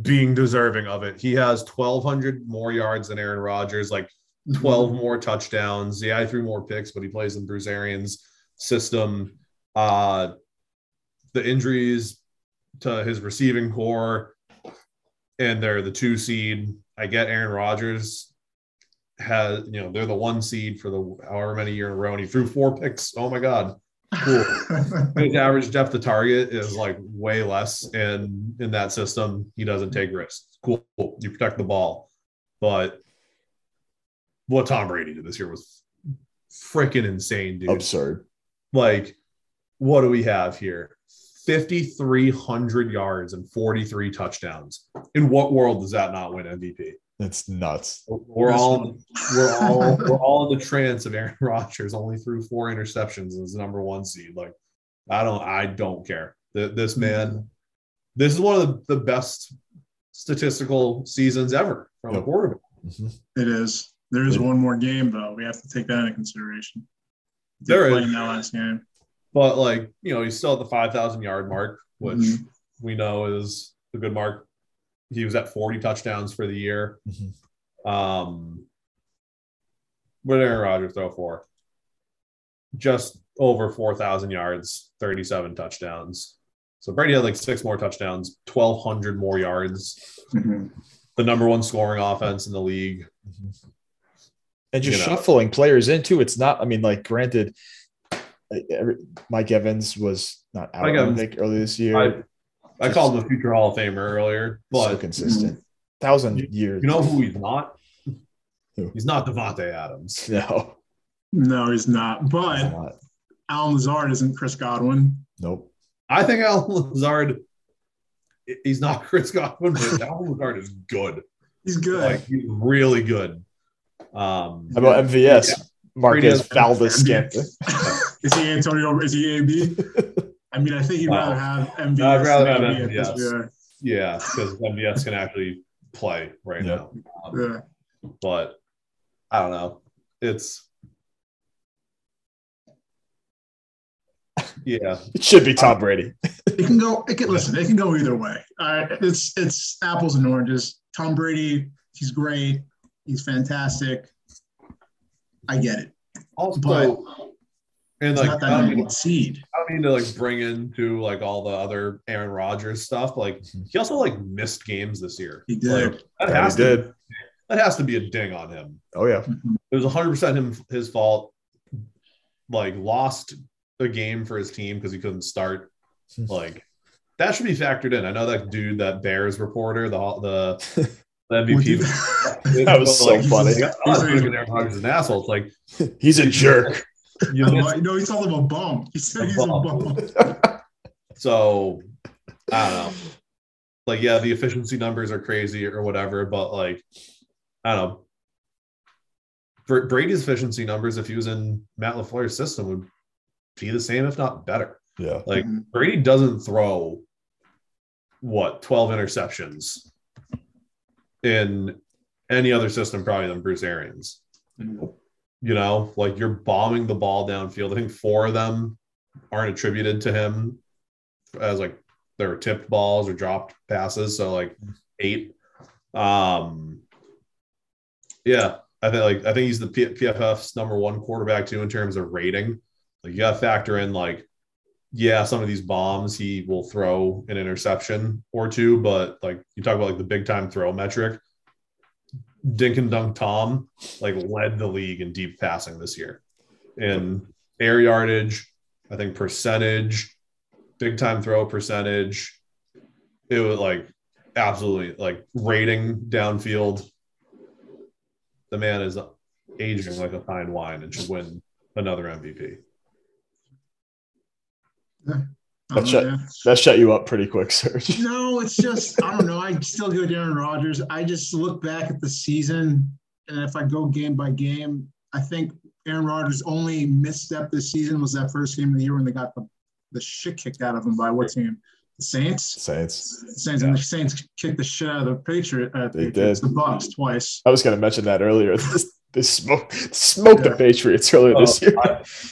being deserving of it. He has 1,200 more yards than Aaron Rodgers, like 12 more touchdowns. Yeah, I threw more picks, but he plays in Bruce Arians' system. The injuries to his receiving core, and they're the 2 seed. I get Aaron Rodgers has, you know, they're the 1 seed for the however many year in a row, and he threw 4 picks. Oh my God, cool. His average depth of target is like way less, and in that system, he doesn't take risks. Cool, you protect the ball, but what Tom Brady did this year was freaking insane, dude. Absurd. Like, what do we have here? 5,300 yards and 43 touchdowns. In what world does that not win MVP? That's nuts. We're all in the trance of Aaron Rodgers only threw 4 interceptions as the number 1 seed. Like, I don't care. This man, this is one of the best statistical seasons ever from a quarterback. It is. There is one more game though. We have to take that into consideration. They're playing that last game, but like, you know, he's still at the 5,000 yard mark, which we know is a good mark. He was at 40 touchdowns for the year. What did Aaron Rodgers throw for? Just over 4,000 yards, 37 touchdowns. So Brady had like 6 more touchdowns, 1,200 more yards. The number 1 scoring offense in the league. And just shuffling players in too. It's not, I mean, like, granted, Mike Evans was not out, I think, earlier this year. I called him a future Hall of Famer earlier. But so consistent. 1,000 years. You know who he's not? Who? He's not Devontae Adams. No, he's not. But he's not. Allen Lazard isn't Chris Godwin. Nope. I think Allen Lazard, he's not Chris Godwin, but Allen Lazard is good. He's good. Like, he's really good. How about MVS? Yeah. Marquez Valdes-Scantling. Is he AB? I mean, I think you'd rather have MVS. I'd rather have MVS. Yeah, because MVS can actually play right now. But I don't know. It should be Tom Brady. It can go either way. It's apples and oranges. Tom Brady, he's great. He's fantastic. I get it. Also, and like, I don't mean to like bring into like all the other Aaron Rodgers stuff. Like, he also like missed games this year. He did. Like, that has to be a ding on him. Oh yeah, it was 100% his fault. Like, lost the game for his team because he couldn't start. Like, that should be factored in. I know that dude, that Bears reporter, the the MVP. That was so funny. Aaron Rodgers is an asshole. It's like, he's a jerk. No, he called him a bum. He said he's a bum. So, I don't know. Like, yeah, the efficiency numbers are crazy or whatever, but, like, I don't know. Brady's efficiency numbers, if he was in Matt LaFleur's system, would be the same, if not better. Yeah. Like, Brady doesn't throw, 12 interceptions in any other system probably than Bruce Arians. You know, like, you're bombing the ball downfield. I think 4 of them aren't attributed to him as, like, they were tipped balls or dropped passes. So, like, 8. Yeah, I think he's the PFF's number one quarterback too in terms of rating. Like, you got to factor in, like, yeah, some of these bombs he will throw an interception or two, but like you talk about like the big time throw metric, Dink and Dunk Tom like led the league in deep passing this year in air yardage, I think percentage, big time throw percentage. It was like absolutely like rating downfield. The man is aging like a fine wine and should win another MVP. Yeah. That shut you up pretty quick, Serge. No, it's just, I don't know. I still go with Aaron Rodgers. I just look back at the season, and if I go game by game, I think Aaron Rodgers' only misstep this season was that first game of the year when they got the shit kicked out of him by what team? The Saints? Saints. Yeah. And the Saints kicked the shit out of the Patriots. They did. The Bucs twice. I was going to mention that earlier. They smoked the Patriots earlier this year.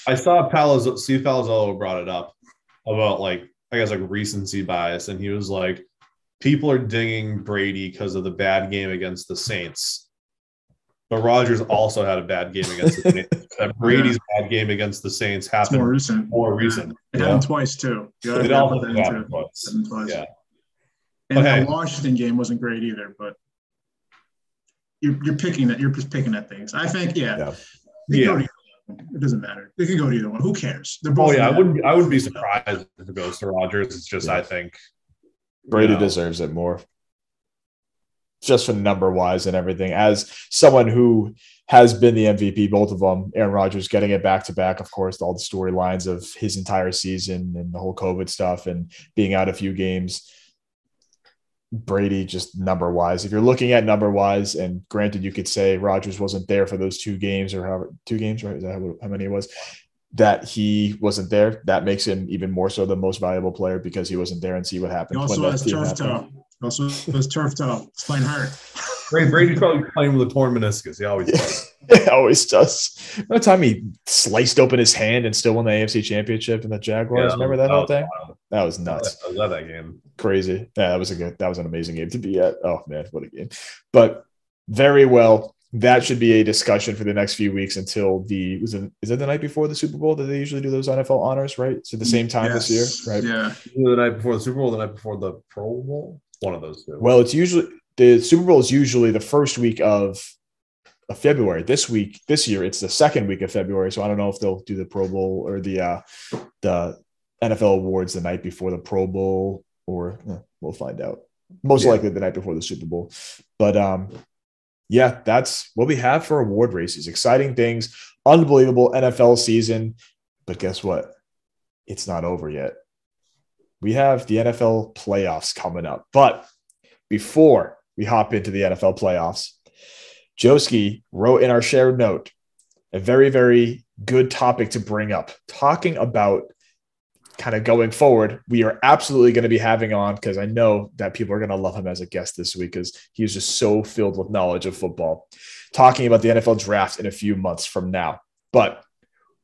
I saw Palazzolo brought it up about, like, I guess, like recency bias. And he was like, people are dinging Brady because of the bad game against the Saints. But Rodgers also had a bad game against the Saints. That Brady's bad game against the Saints happened more recent. It happened twice, too. It all happened twice. Yeah. And the Washington game wasn't great either, but you're just picking at things. I think, it doesn't matter. They can go to either one. Who cares? They're both. Oh yeah, I wouldn't be surprised if it goes to Rodgers. It's just I think Brady deserves it more, just for number wise and everything. As someone who has been the MVP, both of them, Aaron Rodgers getting it back to back. Of course, all the storylines of his entire season and the whole COVID stuff and being out a few games. Brady just number wise. If you're looking at number wise, and granted, you could say Rodgers wasn't there for those two games or however, right? Is that how many it was? That he wasn't there. That makes him even more so the most valuable player because he wasn't there and see what happened. He also has turf toe. It's playing hurt. Brady's probably playing with a torn meniscus. He always does. He always does. By the time he sliced open his hand and still won the AFC Championship and the Jaguars. Remember that whole thing? That was nuts. I love that game. Crazy. Yeah, that was an amazing game to be at. Oh man, what a game. But very well. That should be a discussion for the next few weeks until is it the night before the Super Bowl that they usually do those NFL honors, right? So the same time this year, right? Yeah. Either the night before the Super Bowl, the night before the Pro Bowl. One of those two. Well, it's usually the Super Bowl is usually the first week of February. This year, it's the second week of February. So I don't know if they'll do the Pro Bowl or the NFL awards the night before the Pro Bowl, or we'll find out. Most likely the night before the Super Bowl. But that's what we have for award races. Exciting things, unbelievable NFL season. But guess what? It's not over yet. We have the NFL playoffs coming up. But before we hop into the NFL playoffs, Joski wrote in our shared note a very, very good topic to bring up, talking about kind of going forward. We are absolutely going to be having on, because I know that people are going to love him as a guest this week because he is just so filled with knowledge of football, talking about the NFL draft in a few months from now. But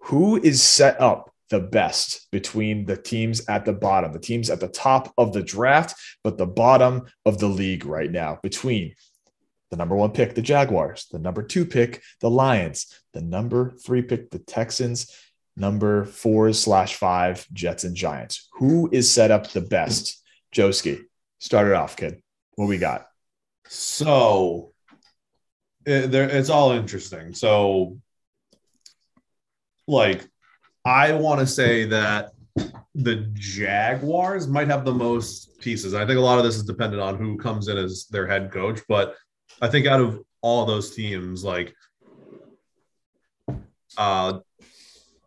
who is set up the best between the teams at the bottom, the teams at the top of the draft, but the bottom of the league right now, between the number one pick, the Jaguars, the number two pick, the Lions, the number three pick, the Texans, number 4/5, Jets and Giants. Who is set up the best? Joski, start it off, kid. What we got? So it's all interesting. So I want to say that the Jaguars might have the most pieces. I think a lot of this is dependent on who comes in as their head coach, but I think out of all those teams,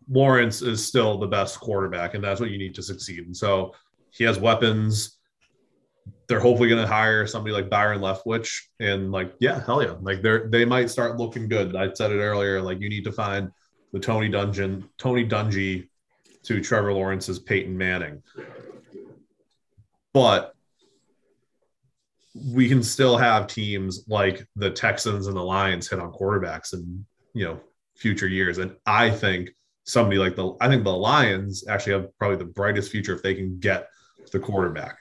Lawrence is still the best quarterback, and that's what you need to succeed. And so he has weapons. They're hopefully going to hire somebody like Byron Leftwich, and they might start looking good. I said it earlier, you need to find the Tony Dungy to Trevor Lawrence's Peyton Manning. But we can still have teams like the Texans and the Lions hit on quarterbacks in, future years. And I think I think the Lions actually have probably the brightest future if they can get the quarterback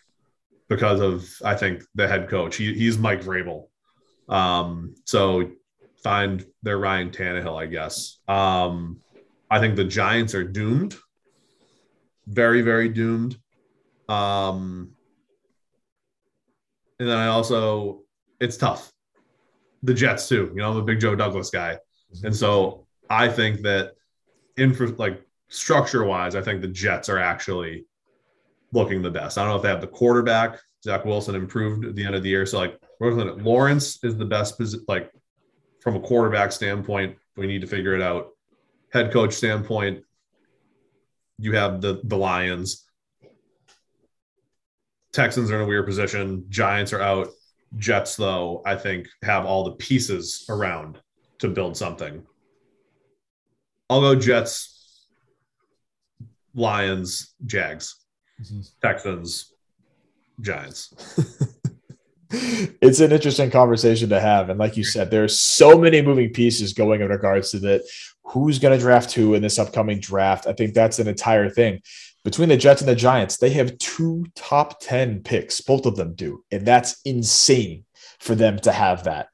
because of, I think, the head coach. He's Mike Vrabel. So find their Ryan Tannehill, I guess. I think the Giants are doomed. Very, very doomed. And then I also, it's tough. The Jets too. You know, I'm a big Joe Douglas guy. And so I think that structure-wise, I think the Jets are actually looking the best. I don't know if they have the quarterback. Zach Wilson improved at the end of the year. So, Lawrence is the best position. From a quarterback standpoint, we need to figure it out. Head coach standpoint, you have the Lions. Texans are in a weird position. Giants are out. Jets, though, I think have all the pieces around to build something. I'll go Jets, Lions, Jags, Texans, Giants. It's an interesting conversation to have. And like you said, there are so many moving pieces going in regards to that. Who's going to draft who in this upcoming draft? I think that's an entire thing. Between the Jets and the Giants, they have two top 10 picks. Both of them do. And that's insane for them to have that.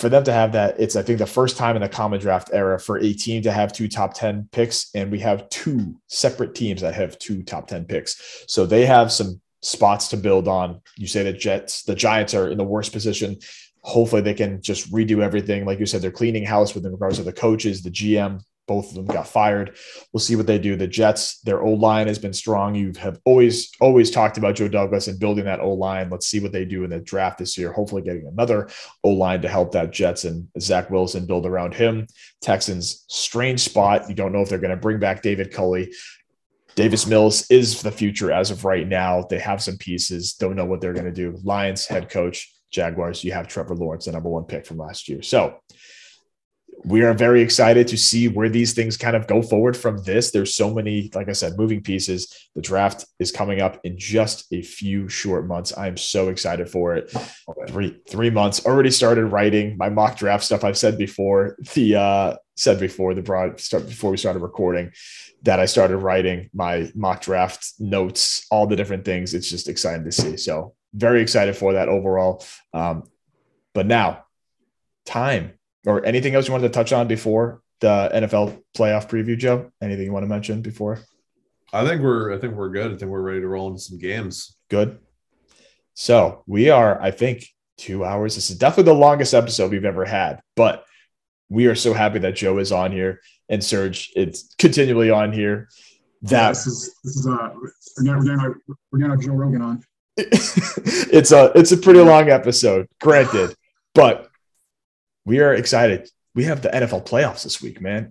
It's, I think, the first time in the common draft era for a team to have two top 10 picks. And we have two separate teams that have two top 10 picks. So they have some spots to build on. You say the Giants are in the worst position. Hopefully they can just redo everything. Like you said, they're cleaning house with regards to the coaches, the GM. Both of them got fired. We'll see what they do. The Jets, their O-line has been strong. You have always talked about Joe Douglas and building that O-line. Let's see what they do in the draft this year. Hopefully getting another O-line to help that Jets and Zach Wilson build around him. Texans, strange spot. You don't know if they're going to bring back David Culley. Davis Mills is the future as of right now. They have some pieces. Don't know what they're going to do. Lions, head coach. Jaguars, you have Trevor Lawrence, the number one pick from last year. So we are very excited to see where these things kind of go forward from this. There's so many, like I said, moving pieces. The draft is coming up in just a few short months. I'm so excited for it. Three months already started writing my mock draft stuff. I've said before before we started recording that I started writing my mock draft notes, all the different things. It's just exciting to see. So very excited for that overall. But now time. Or anything else you wanted to touch on before the NFL playoff preview, Joe? Anything you want to mention before? I think we're good. I think we're ready to roll into some games. Good. So we are, I think, 2 hours. This is definitely the longest episode we've ever had, but we are so happy that Joe is on here and Serge is continually on here. We're gonna have Joe Rogan on. It's a pretty long episode, granted, but we are excited. We have the NFL playoffs this week, man.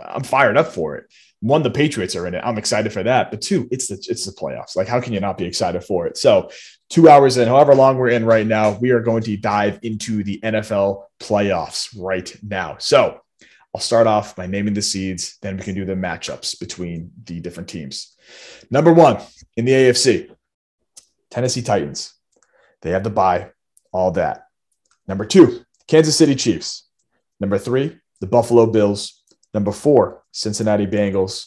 I'm fired up for it. One, the Patriots are in it. I'm excited for that. But two, it's the playoffs. How can you not be excited for it? So 2 hours in, however long we're in right now, we are going to dive into the NFL playoffs right now. So I'll start off by naming the seeds. Then we can do the matchups between the different teams. Number one in the AFC, Tennessee Titans. They have the bye, all that. Number two, Kansas City Chiefs. Number three, the Buffalo Bills. Number four, Cincinnati Bengals.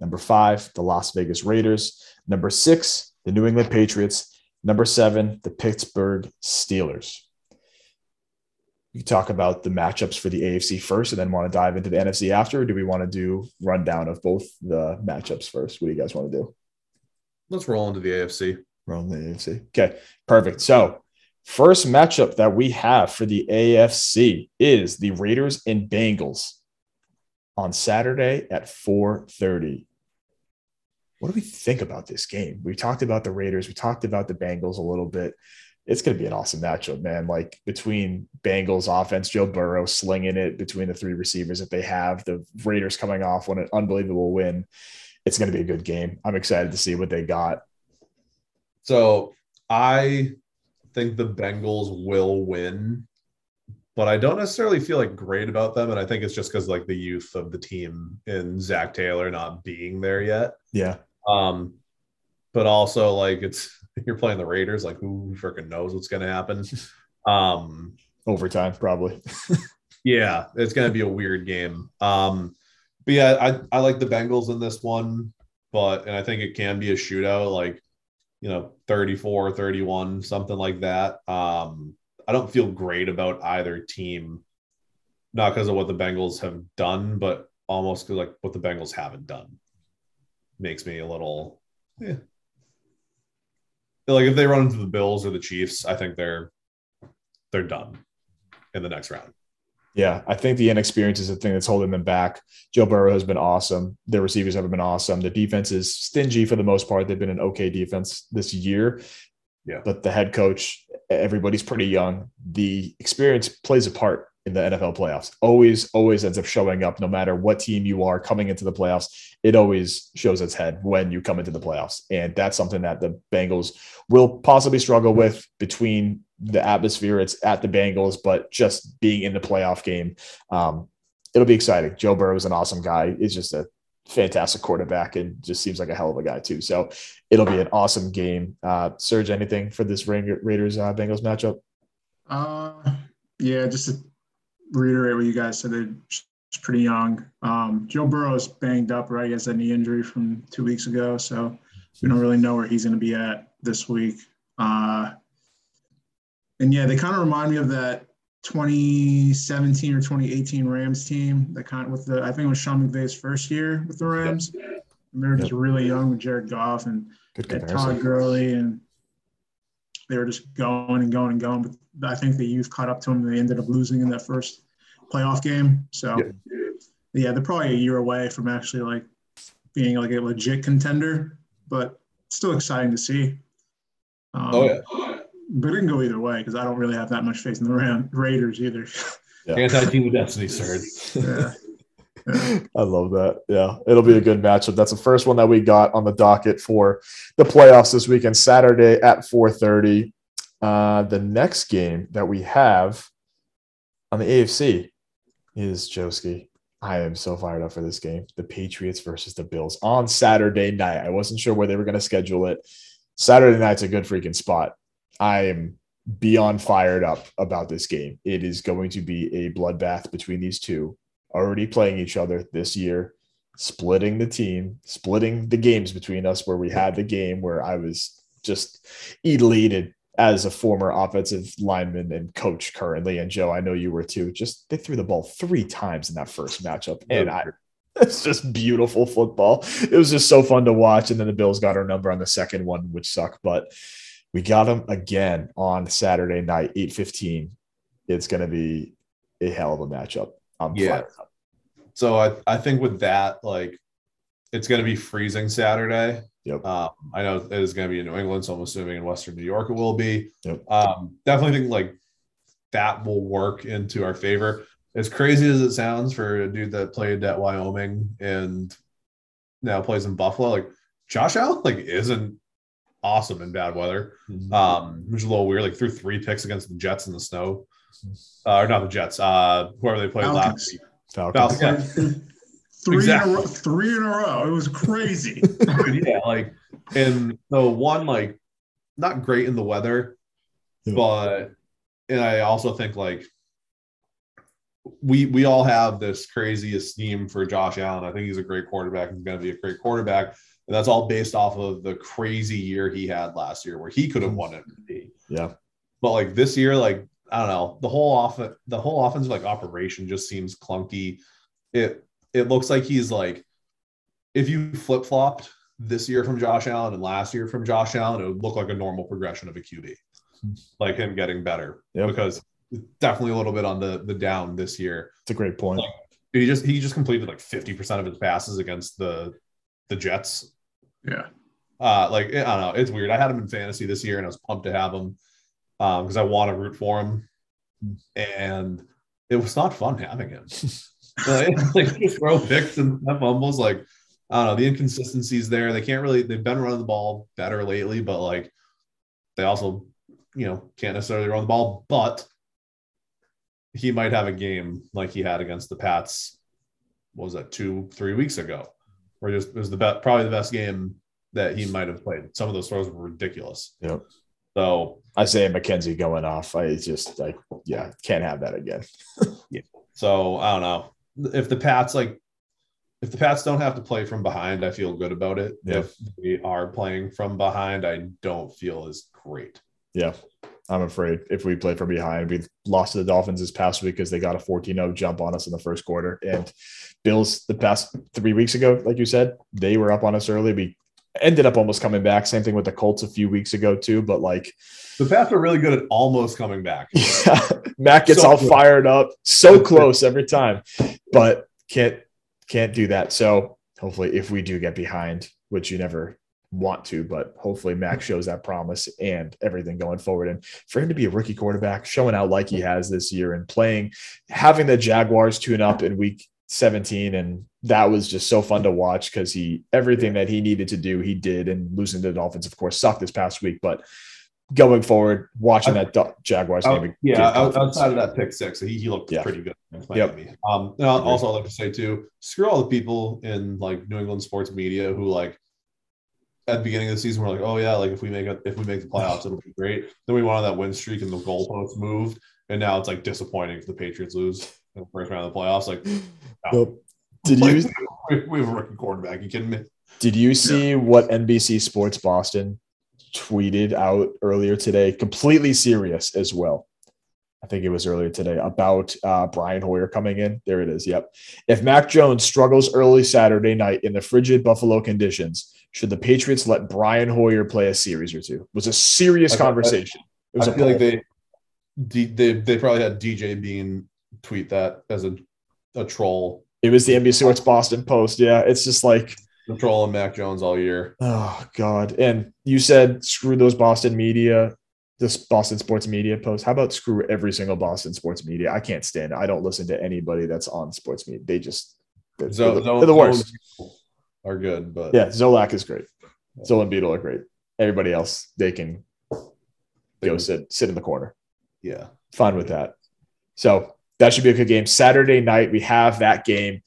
Number five, the Las Vegas Raiders. Number six, the New England Patriots. Number seven, the Pittsburgh Steelers. You talk about the matchups for the AFC first and then want to dive into the NFC after, or do we want to do rundown of both the matchups first? What do you guys want to do? Let's roll into the AFC. Okay, perfect. So first matchup that we have for the AFC is the Raiders and Bengals on Saturday at 4:30. What do we think about this game? We talked about the Raiders. We talked about the Bengals a little bit. It's going to be an awesome matchup, man. Between Bengals offense, Joe Burrow slinging it between the three receivers that they have, the Raiders coming off an unbelievable win. It's going to be a good game. I'm excited to see what they got. So I think the Bengals will win, but I don't necessarily feel great about them. And I think it's just because the youth of the team and Zach Taylor not being there yet. Yeah. But also you're playing the Raiders, who freaking knows what's going to happen. Overtime probably. Yeah. It's going to be a weird game. But yeah, I like the Bengals in this one, and I think it can be a shootout. 34, 31, something like that. I don't feel great about either team, not because of what the Bengals have done, but almost because like what the Bengals haven't done makes me a little, yeah. Like if they run into the Bills or the Chiefs, I think they're done in the next round. Yeah, I think the inexperience is the thing that's holding them back. Joe Burrow has been awesome. Their receivers have been awesome. The defense is stingy for the most part. They've been an okay defense this year. Yeah. But the head coach, everybody's pretty young. The experience plays a part in the NFL playoffs. Always ends up showing up no matter what team you are coming into the playoffs. It always shows its head when you come into the playoffs. And that's something that the Bengals will possibly struggle with between the atmosphere it's at the Bengals, but just being in the playoff game. It'll be exciting. Joe Burrow is an awesome guy. He's just a fantastic quarterback and just seems like a hell of a guy too. So it'll be an awesome game. Serge, anything for this Raiders Bengals matchup? Yeah, just to reiterate what you guys said, they're pretty young. Joe Burrow is banged up, right? He has that knee injury from 2 weeks ago. So we don't really know where he's going to be at this week. And yeah, they kind of remind me of that 2017 or 2018 Rams team that kind of with the, I think it was Sean McVay's first year with the Rams. Yep. And they were just really young with Jared Goff and Todd Gurley, and they were just going. But I think the youth caught up to them and they ended up losing in that first playoff game. So yeah, they're probably a year away from actually like being like a legit contender, but still exciting to see. But it can go either way because I don't really have that much faith in the Raiders either. Yeah. Anti-team with destiny, Serge. Yeah. I love that. Yeah, it'll be a good matchup. That's the first one that we got on the docket for the playoffs this weekend, Saturday at 4:30. The next game that we have on the AFC is Joski. I am so fired up for this game. The Patriots versus the Bills on Saturday night. I wasn't sure where they were going to schedule it. Saturday night's a good freaking spot. I am beyond fired up about this game. It is going to be a bloodbath between these two already playing each other this year, splitting the team, splitting the games between us where we had the game where I was just elated as a former offensive lineman and coach currently. And Joe, I know you were too. Just they threw the ball three times in that first matchup. And it's just beautiful football. It was just so fun to watch. And then the Bills got our number on the second one, which sucked, but we got them again on Saturday night, 8:15. It's going to be a hell of a matchup. I'm fired up. So I think with that, like, it's going to be freezing Saturday. Yep. I know it is going to be in New England, so I'm assuming in Western New York it will be. Yep. Definitely think, like, that will work into our favor. As crazy as it sounds for a dude that played at Wyoming and now plays in Buffalo, like, Josh Allen, like, isn't awesome in bad weather, which is a little weird. Like threw three picks against the Jets in the snow, or not the Jets, whoever they played last week. Falcons. Yeah. Three in a row. It was crazy. Yeah, like, and so one, like, not great in the weather, but and I also think like we all have this crazy esteem for Josh Allen. I think he's a great quarterback. He's going to be a great quarterback. And that's all based off of the crazy year he had last year where he could have won MVP. Yeah. But like this year, like, I don't know, the whole offensive like operation just seems clunky. It looks like he's like, if you flip-flopped this year from Josh Allen and last year from Josh Allen, it would look like a normal progression of a QB, like him getting better because definitely a little bit on the down this year. It's a great point. Like, he just completed like 50% of his passes against the Jets. Yeah. Like, I don't know. It's weird. I had him in fantasy this year and I was pumped to have him because I want to root for him. And it was not fun having him. Like just throw picks and fumbles. Like, I don't know. The inconsistencies there. They can't really, they've been running the ball better lately, but like they also, you know, can't necessarily run the ball, but he might have a game like he had against the Pats. What was that? 2-3 weeks ago. Or just it was probably the best game that he might have played. Some of those throws were ridiculous. Yep. So Isaiah McKenzie going off. It's just like, yeah, can't have that again. Yeah. So I don't know if the Pats don't have to play from behind, I feel good about it. Yep. If they are playing from behind, I don't feel as great. Yeah. I'm afraid, if we play from behind. We lost to the Dolphins this past week because they got a 14-0 jump on us in the first quarter. And Bills, the past 3 weeks ago, like you said, they were up on us early. We ended up almost coming back. Same thing with the Colts a few weeks ago too. But like, the Pats are really good at almost coming back. Yeah. Matt gets so all fired up. So close every time, but can't do that. So hopefully, if we do get behind, which you never want to, but hopefully Mac shows that promise and everything going forward. And for him to be a rookie quarterback, showing out like he has this year and playing, having the Jaguars tune up in week 17. And that was just so fun to watch because everything that he needed to do, he did. And losing to the Dolphins, of course, sucked this past week, but going forward, watching that Jaguars game. Yeah, outside of that pick six, he looked pretty good. Yep. And also, I'd like to say, too, screw all the people in, like, New England sports media who, like, at the beginning of the season, we're like, oh, yeah, like, if we make the playoffs, it'll be great. Then we went on that win streak and the goalposts moved, and now it's, like, disappointing if the Patriots lose in the first round of the playoffs. Like, no. We have a rookie quarterback. Are you kidding me? Did you see what NBC Sports Boston tweeted out earlier today, completely serious as well? I think it was earlier today about Brian Hoyer coming in. There it is. Yep. If Mac Jones struggles early Saturday night in the frigid Buffalo conditions, should the Patriots let Brian Hoyer play a series or two? It was a serious conversation. I feel like they probably had DJ Bean tweet that as a troll. It was the NBC Sports Boston Post. Yeah. It's just like, controlling Mac Jones all year. Oh, God. And you said screw those Boston media, this Boston sports media post. How about screw every single Boston sports media? I can't stand it. I don't listen to anybody that's on sports media. They just – they're the worst. Are good, but – yeah, Zolak is great. Zolan Beadle are great. Everybody else, they can go sit in the corner. Yeah. Fine with that. So that should be a good game. Saturday night, we have that game.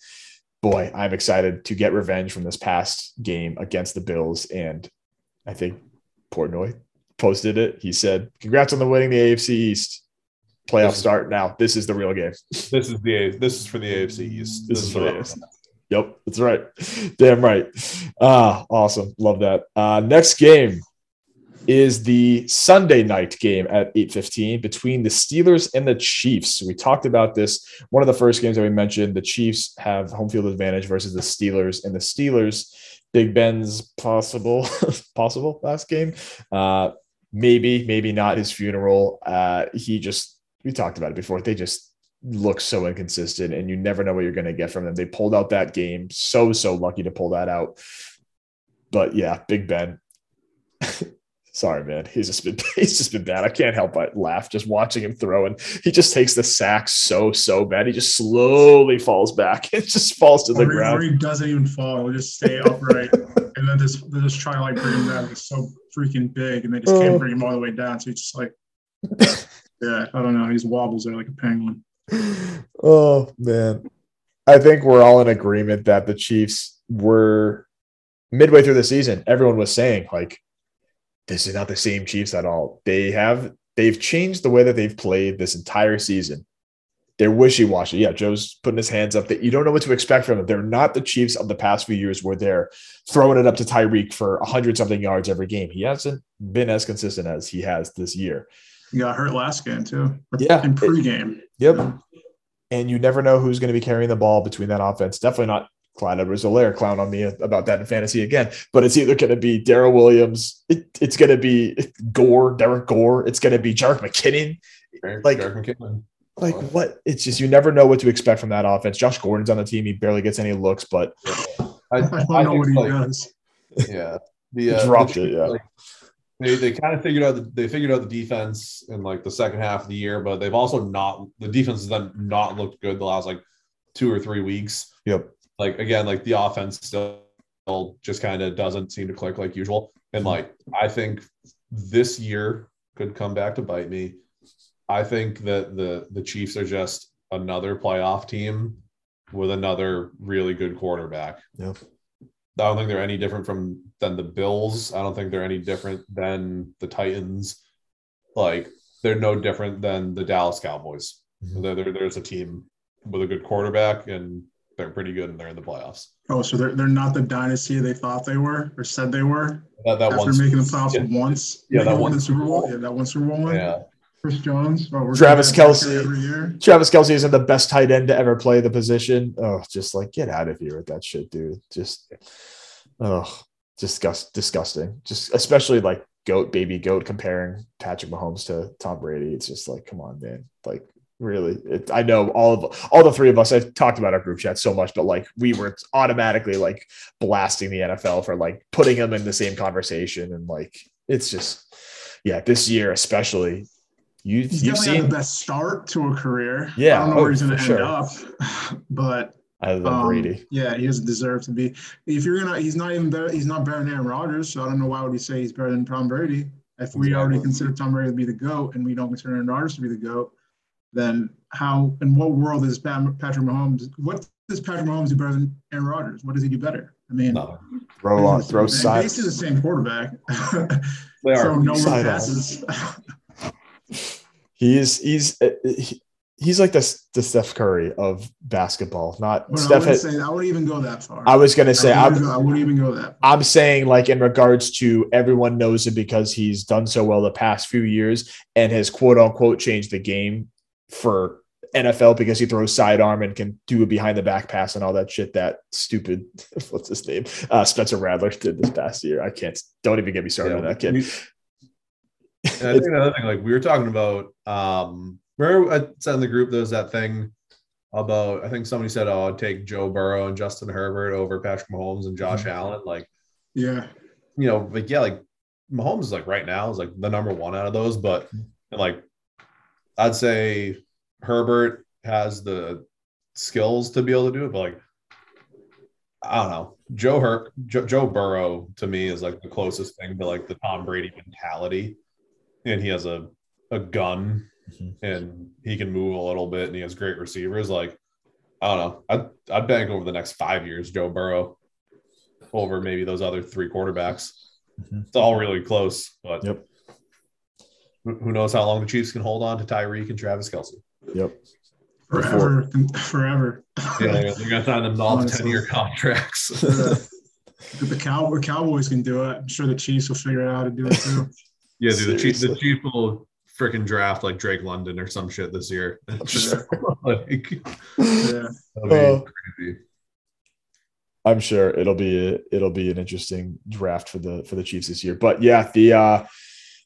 Boy, I'm excited to get revenge from this past game against the Bills. And I think Portnoy posted it. He said, congrats on the winning the AFC East. Playoff start now. This is the real game. This is for the AFC East. This is for the AFC. Yep, that's right. Damn right. Awesome. Love that. Next game is the Sunday night game at 8:15 between the Steelers and the Chiefs. We talked about this. One of the first games that we mentioned, the Chiefs have home field advantage versus the Steelers, and the Steelers, Big Ben's possible last game. Maybe not his funeral. We talked about it before. They just look so inconsistent, and you never know what you're going to get from them. They pulled out that game. So lucky to pull that out. But yeah, Big Ben. Sorry, man. He's just been bad. I can't help but laugh just watching him throw. And he just takes the sack so bad. He just slowly falls back. It just falls to the ground. He doesn't even fall. He'll just stay upright. And then they're just trying to like bring him down. He's so freaking big. And they just can't bring him all the way down. So he's just like, yeah, I don't know. He wobbles there like a penguin. Oh, man. I think we're all in agreement that the Chiefs were midway through the season. Everyone was saying, like, this is not the same Chiefs at all. They've changed the way that they've played this entire season. They're wishy-washy. Yeah, Joe's putting his hands up that you don't know what to expect from them. They're not the Chiefs of the past few years where they're throwing it up to Tyreek for 100-something yards every game. He hasn't been as consistent as he has this year. He got hurt last game, too. Yeah. In pregame. Yep. And you never know who's going to be carrying the ball between that offense. Definitely not Clyde Edwards-Helaire, clown on me about that in fantasy again, but it's either going to be Darrell Williams, it's going to be Derek Gore, it's going to be Jerick McKinnon. What? It's just you never know what to expect from that offense. Josh Gordon's on the team; he barely gets any looks, but I know what he does. Yeah, dropped it. Yeah, they kind of figured out the defense in like the second half of the year, but they've also not the defense has then not looked good the last like 2 or 3 weeks. Yep. Like, again, like, the offense still just kind of doesn't seem to click like usual. And, like, I think this year could come back to bite me. I think that the Chiefs are just another playoff team with another really good quarterback. Yep. I don't think they're any different than the Bills. I don't think they're any different than the Titans. Like, they're no different than the Dallas Cowboys. Mm-hmm. There's a team with a good quarterback and – They're pretty good, and they're in the playoffs. Oh, so they're not the dynasty they thought they were or said they were? That after one making the playoffs once? Yeah, that one Super Bowl. Yeah, that one Super Bowl one. Yeah. Chris Jones. Oh, Travis Kelce. Every year. Travis Kelce isn't the best tight end to ever play the position. Oh, just like get out of here with that shit, dude. Just disgusting. Just especially like baby goat comparing Patrick Mahomes to Tom Brady. It's just like, come on, man. Like, really, I know all the three of us, I've talked about our group chat so much, but like we were automatically like blasting the NFL for like putting them in the same conversation. And like, it's just, yeah, this year, especially you've seen the best start to a career. Yeah. I don't know where he's going to end up, but other than Brady. Yeah. He doesn't deserve to be, if you're going to, he's not even better. He's not better than Aaron Rodgers. So I don't know why would we say he's better than Tom Brady. If we already consider Tom Brady to be the GOAT and we don't consider Aaron Rodgers to be the GOAT, then how, in what world is Patrick Mahomes do better than Aaron Rodgers? What does he do better? I mean, throw side. They see the same quarterback. So no one passes. He's like the Steph Curry of basketball. I wouldn't even go that far. I was going to say, I wouldn't even go that far. I'm saying like in regards to everyone knows it because he's done so well the past few years and has quote unquote changed the game for NFL because he throws sidearm and can do a behind the back pass and all that shit. That stupid, what's his name? Spencer Radler did this past year. Don't even get me started on that kid. And I think another thing, like we were talking about, remember I said in the group, there was that thing about, I think somebody said, oh, I'd take Joe Burrow and Justin Herbert over Patrick Mahomes and Josh Allen. Like, yeah, you know, like, yeah, like Mahomes is like right now is like the number one out of those. But like, I'd say Herbert has the skills to be able to do it. But like, I don't know, Joe Burrow to me is like the closest thing to like the Tom Brady mentality. And he has a gun. And he can move a little bit, and he has great receivers. Like, I don't know. I'd bank over the next 5 years, Joe Burrow over maybe those other three quarterbacks. It's all really close, but who knows how long the Chiefs can hold on to Tyreek and Travis Kelce. Yep. Forever. Yeah, they're going to sign them all to 10-year contracts. The Cowboys can do it. I'm sure the Chiefs will figure out how to do it too. Yeah, dude, the Chiefs will – freaking draft like Drake London or some shit this year. Crazy. I'm sure it'll be an interesting draft for the Chiefs this year. But yeah, the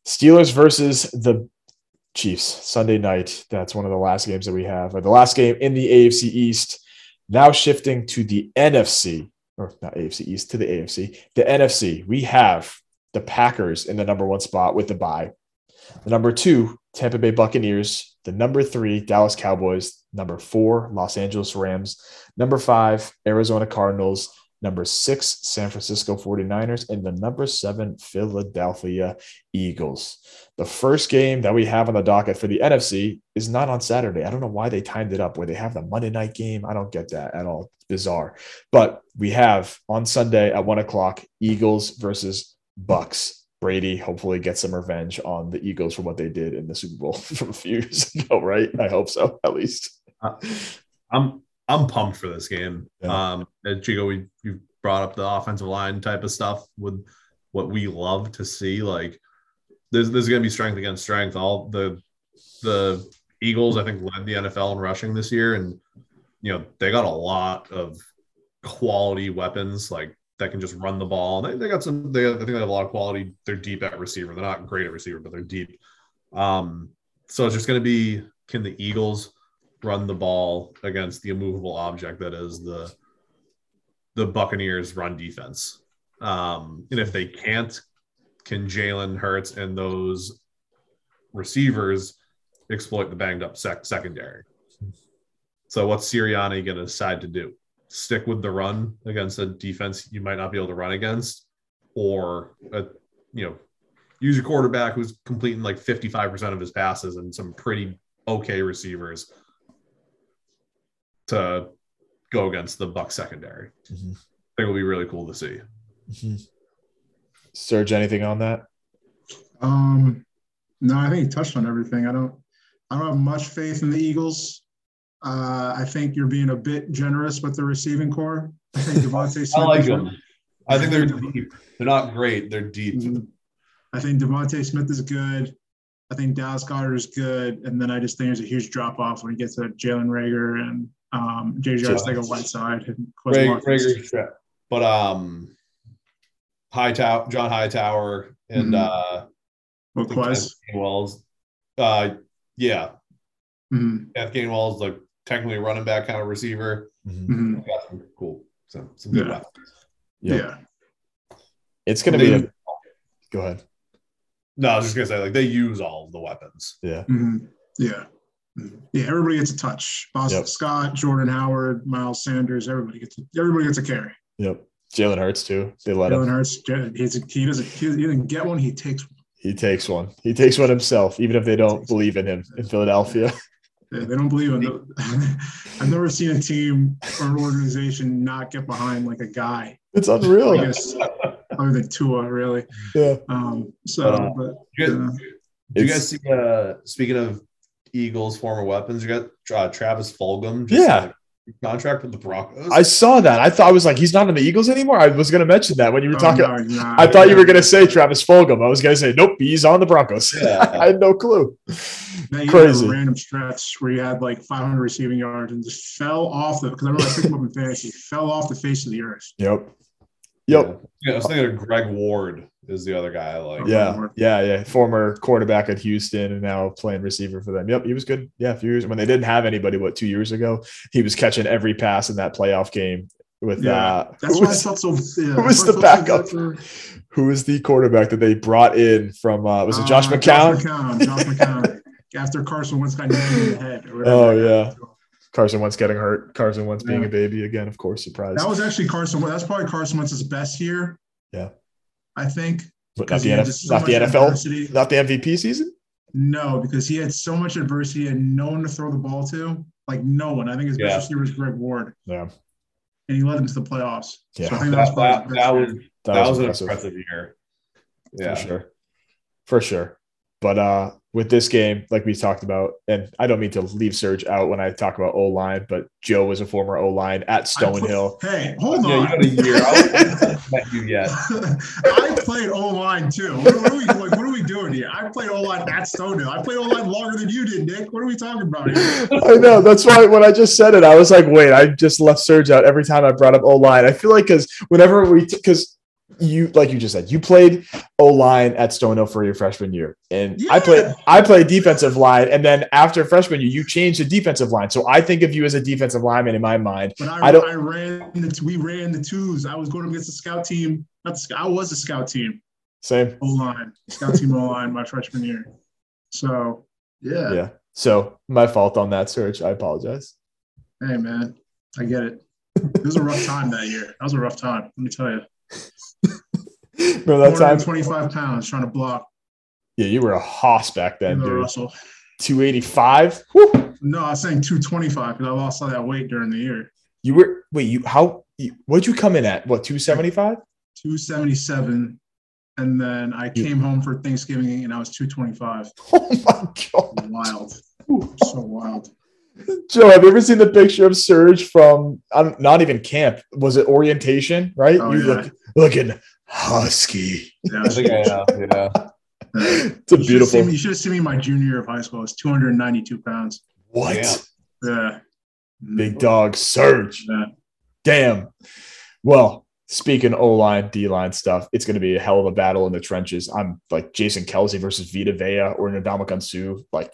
Steelers versus the Chiefs Sunday night. That's one of the last games that we have. The last game in the AFC East. Now shifting to the NFC, or not AFC East, to the AFC. The NFC, we have the Packers in the number one spot with the bye. The number 2, Tampa Bay Buccaneers. The number 3, Dallas Cowboys. Number 4, Los Angeles Rams. Number 5, Arizona Cardinals. Number 6, San Francisco 49ers. And the number 7, Philadelphia Eagles. The first game that we have on the docket for the NFC is not on Saturday. I don't know why they timed it up where they have the Monday night game. I don't get that at all. Bizarre. But we have on Sunday at 1 o'clock, Eagles versus Bucks. Brady hopefully gets some revenge on the Eagles for what they did in the Super Bowl from a few years ago, right? I hope so, at least. I'm pumped for this game. Yeah. Chico, you brought up the offensive line type of stuff with what we love to see. Like, there's going to be strength against strength. All the Eagles, I think, led the NFL in rushing this year, and you know they got a lot of quality weapons like that can just run the ball. They got some. I think they have a lot of quality. They're deep at receiver. They're not great at receiver, but they're deep. So it's just going to be, can the Eagles run the ball against the immovable object that is the Buccaneers' run defense? And if they can't, can Jalen Hurts and those receivers exploit the banged up secondary? So what's Sirianni going to decide to do? Stick with the run against a defense you might not be able to run against, or use your quarterback who's completing like 55% of his passes and some pretty okay receivers to go against the Bucs secondary. Mm-hmm. I think it'll be really cool to see. Mm-hmm. Serge, anything on that? No, I think he touched on everything. I don't have much faith in the Eagles. I think you're being a bit generous with the receiving core. I think Devontae Smith. I like them. I think they're deep. They're not great. They're deep. I think Devontae Smith is good. I think Dallas Goedert is good. And then I just think there's a huge drop-off when you get to Jalen Reagor and J.J. Arcega-Whiteside. Reagor, but Hightower, John Hightower, and Quez Gainwell's. Yeah. Kenneth Gainwell is like technically a running back kind of receiver. Got some cool. So some good weapons. Yeah. It's going to be go ahead. No, I was just going to say, like, they use all of the weapons. Yeah, everybody gets a touch. Boston Scott, Jordan Howard, Miles Sanders, everybody gets a carry. Jalen Hurts, too. They let him. Jalen Hurts, he doesn't get one, he takes one. He takes one himself, even if they don't believe in him in Philadelphia. Yeah, they don't believe in him. I've never seen a team or an organization not get behind, like, a guy. It's unreal. I guess, other than Tua, really. Do you guys see, speaking of Eagles' former weapons, you got Travis Fulgham. Contract with the Broncos. I saw that. I thought I was like, he's not in the Eagles anymore. I was going to mention that when you were talking. I thought you were going to say Travis Fulgham. I was going to say, nope, he's on the Broncos. I had no clue. Now, you crazy. Had a random stretch where you had like 500 receiving yards and just fell off the. Because I remember I picked him up in fantasy, fell off the face of the earth. Yep. Yeah, I was thinking of Greg Ward is the other guy I like. Former quarterback at Houston and now playing receiver for them. He was good. A few years when they didn't have anybody, 2 years ago, he was catching every pass in that playoff game with That's why I felt so. Who was the backup? Who was the quarterback that they brought in from? Was it Josh McCown? Josh McCown. After Carson Wentz got hit in the head. Carson Wentz getting hurt. Carson Wentz being a baby again, of course, surprise. That was actually Carson Wentz. That's probably Carson Wentz's best year. I think. But not the NFL? Adversity. Not the MVP season? No, because he had so much adversity and no one to throw the ball to. Like, no one. I think his best receiver was Greg Ward. And he led them to the playoffs. So I think that was an impressive year. For sure. But with this game, like we talked about, and I don't mean to leave Serge out when I talk about O-line, but Joe was a former O-line at Stonehill. Hey, hold on. You got a year. I haven't met you yet. I played O-line, too. What are we doing here? I played O-line at Stonehill. I played O-line longer than you did, Nick. What are we talking about here? I know. That's why when I just said it, I was like, wait, I just left Serge out every time I brought up O-line. I feel like because you, like you just said, you played O-line at Stonehill for your freshman year. And I played defensive line. And then after freshman year, you changed the defensive line. So I think of you as a defensive lineman in my mind. But we ran the twos. I was going against the scout team. I was a scout team. Same. O-line. Scout team O-line my freshman year. So, yeah. So my fault on that, Serge. I apologize. Hey, man. I get it. It was a rough time that year. That was a rough time. Let me tell you. Bro, that time 25 pounds trying to block. Yeah, you were a hoss back then, dude. Russell. 285. Woo. No, I was saying 225 because I lost all that weight during the year. You were what'd you come in at? What, 275? 277. And then I came home for Thanksgiving and I was 225. Oh my god. Wild. So wild. Joe, have you ever seen the picture of Serge from not even camp? Was it orientation? Right? Oh, looking husky. Yeah, I think I am. It's beautiful. You should have seen me my junior year of high school. I was 292 pounds. What? Yeah. Big dog Serge. Yeah. Damn. Well, speaking O-line, D-line stuff, it's going to be a hell of a battle in the trenches. I'm like Jason Kelsey versus Vita Vea or Ndamukong Suh. Like,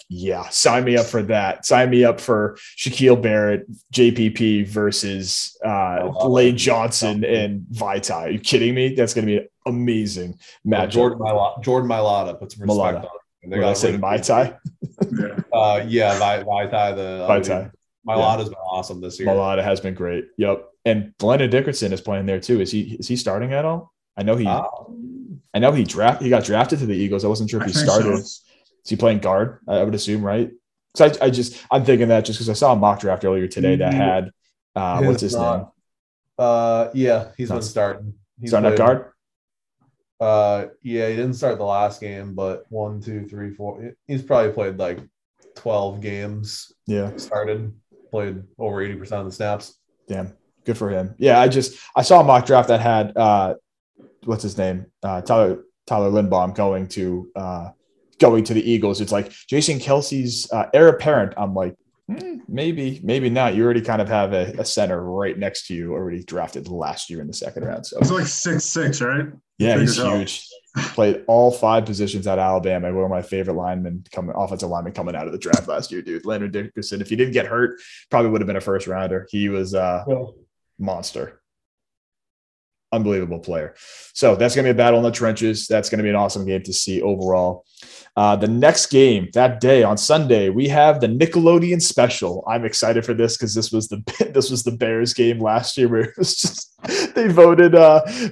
sign me up for that. Sign me up for Shaquille Barrett, JPP versus Lane Johnson and Vitae. Are you kidding me? That's going to be amazing. Matt Jordan Mailata puts respect on it. Did I say Vitae? Vitae. Mailata's been awesome this year. Mailata has been great. Yep. And Blendon Dickerson is playing there too. Is he starting at all? I know he got drafted to the Eagles. I wasn't sure if he started. So. Is he playing guard? I would assume, right? Because I'm thinking that just because I saw a mock draft earlier today that had what's his name? He's been starting. He's starting at guard. He didn't start the last game, but 1, 2, 3, 4. He's probably played like 12 games. Yeah, started. played over 80% of the snaps. Damn, good for him. Yeah, I saw a mock draft that had what's his name, Tyler Lindbaum going to the Eagles. It's like Jason Kelsey's heir apparent. I'm like, maybe not. You already kind of have a center right next to you already drafted last year in the second round. So he's like 6'6", right? Yeah, he's huge. Played all 5 positions at Alabama. One of my favorite offensive linemen coming out of the draft last year, dude. Landon Dickerson, if he didn't get hurt, probably would have been a first rounder. He was monster. Unbelievable player. So that's going to be a battle in the trenches. That's going to be an awesome game to see overall. The next game that day on Sunday, we have the Nickelodeon special. I'm excited for this because this was the Bears game last year where it was just they voted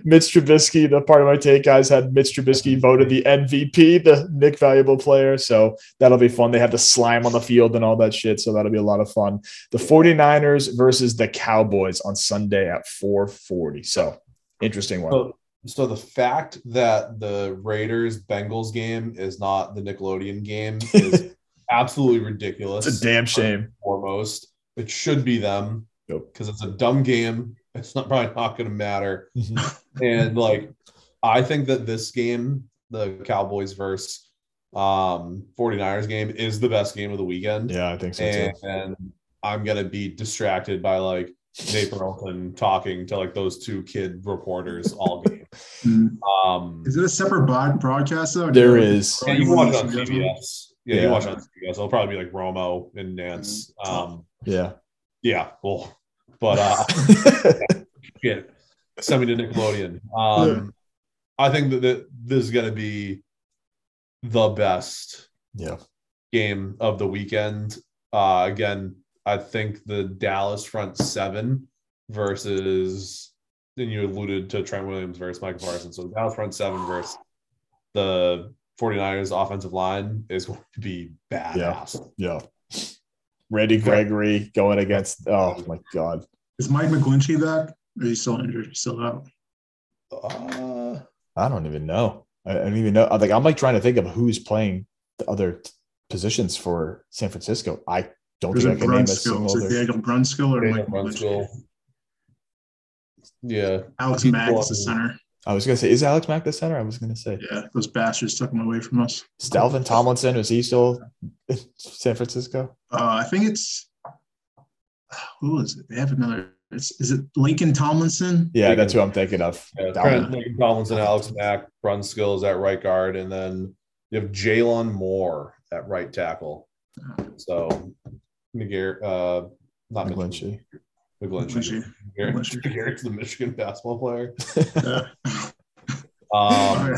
Mitch Trubisky. The part of my take guys had Mitch Trubisky voted the MVP, the Nick valuable player. So that'll be fun. They have the slime on the field and all that shit. So that'll be a lot of fun. The 49ers versus the Cowboys on Sunday at 4:40. So interesting one. So the fact that the Raiders-Bengals game is not the Nickelodeon game is absolutely ridiculous. It's a damn shame. Foremost, it should be them because it's a dumb game. It's probably not going to matter. And, I think that this game, the Cowboys versus 49ers game, is the best game of the weekend. Yeah, I think so, too. And I'm going to be distracted by, Nate Burleson talking to those 2 kid reporters all game. Is it a separate broadcast though? There is. Yeah, you watch on CBS. You watch on CBS. It'll probably be Romo and Nance. Yeah. Well, but send me to Nickelodeon. I think that this is going to be the best game of the weekend. Again, I think the Dallas front 7 versus, and you alluded to Trent Williams versus Michael Parsons. So the Dallas front 7 versus the 49ers offensive line is going to be badass. Yeah. Randy Gregory going against, oh my God. Is Mike McGlinchey back? Or is he still injured? He's still out? I don't even know. I don't even know. I'm trying to think of who's playing the other positions for San Francisco. Daniel Brunskill or Mike Brunskill. Yeah. Alex Mack is the center. I was going to say, is Alex Mack the center? Yeah, those bastards took him away from us. Is Dalvin Tomlinson, is he still in San Francisco? I think it's – who is it? They have another – is it Lincoln Tomlinson? Yeah, that's who I'm thinking of. Yeah, Lincoln Tomlinson, Alex Mack, Brunskill is at right guard, and then you have Jalen Moore at right tackle. So – not McGlinchey. Garrett's the Michigan basketball player. I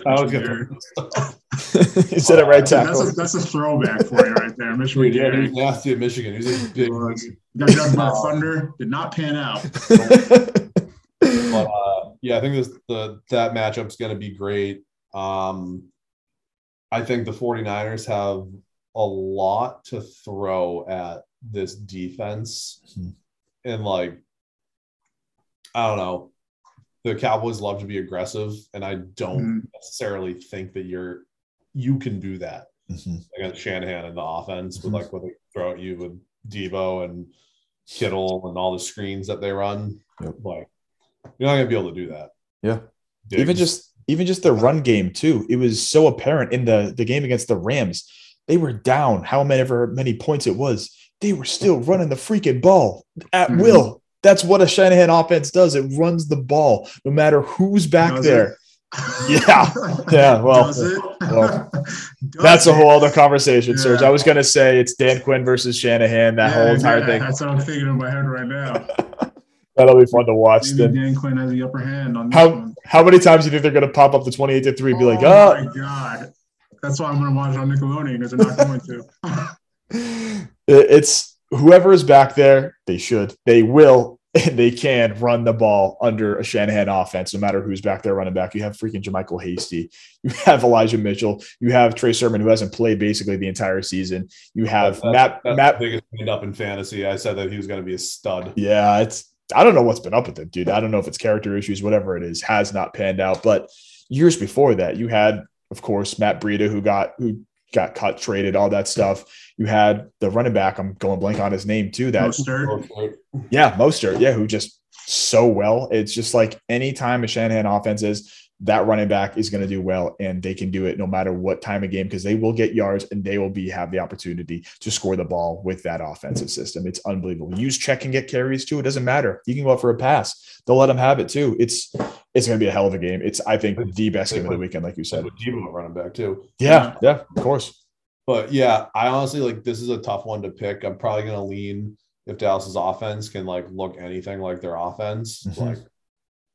was gonna. You said it right tackle. That's a throwback for you right there, Michigan. Yeah, he was nasty at Michigan. He's a big. Got done by Thunder. Did not pan out. I think that matchup's going to be great. I think the 49ers have a lot to throw at this defense. And I don't know, the Cowboys love to be aggressive, and I don't necessarily think that you can do that against Shanahan in the offense with what they throw at you with Deebo and Kittle and all the screens that they run. You're not gonna be able to do that. Diggs. Even just the run game too, it was so apparent in the game against the Rams. They were down however many points it was. They were still running the freaking ball at will. That's what a Shanahan offense does. It runs the ball no matter who's back there. That's a whole other conversation, Serge. I was going to say it's Dan Quinn versus Shanahan, that whole entire thing. That's what I'm thinking in my head right now. That'll be fun to watch. Maybe Dan Quinn has the upper hand on this one. How many times do you think they're going to pop up the 28-3 and be oh my God. That's why I'm going to watch it on Nickelodeon, because they're not going to. It's whoever is back there, they will, and they can run the ball under a Shanahan offense, no matter who's back there running back. You have freaking Jermichael Hasty. You have Elijah Mitchell. You have Trey Sermon, who hasn't played basically the entire season. You have Matt. The biggest hand up in fantasy. I said that he was going to be a stud. Yeah, I don't know what's been up with him, dude. I don't know if it's character issues, whatever it is, has not panned out. But years before that, you had, of course, Matt Breida, who got cut, traded, all that stuff. You had the running back, I'm going blank on his name too. That Mostert. Yeah, Mostert. Yeah, who just so well. It's just like any time a Shanahan offense is, that running back is going to do well, and they can do it no matter what time of game because they will get yards and they will have the opportunity to score the ball with that offensive system. It's unbelievable. Use check and get carries too. It doesn't matter. You can go up for a pass. They'll let them have it too. It's going to be a hell of a game. It's, I think, the best game of the weekend, like you said. Debo running back too. Yeah, of course. But yeah, I honestly like this is a tough one to pick. I'm probably going to lean if Dallas's offense can like look anything like their offense. Mm-hmm. Like,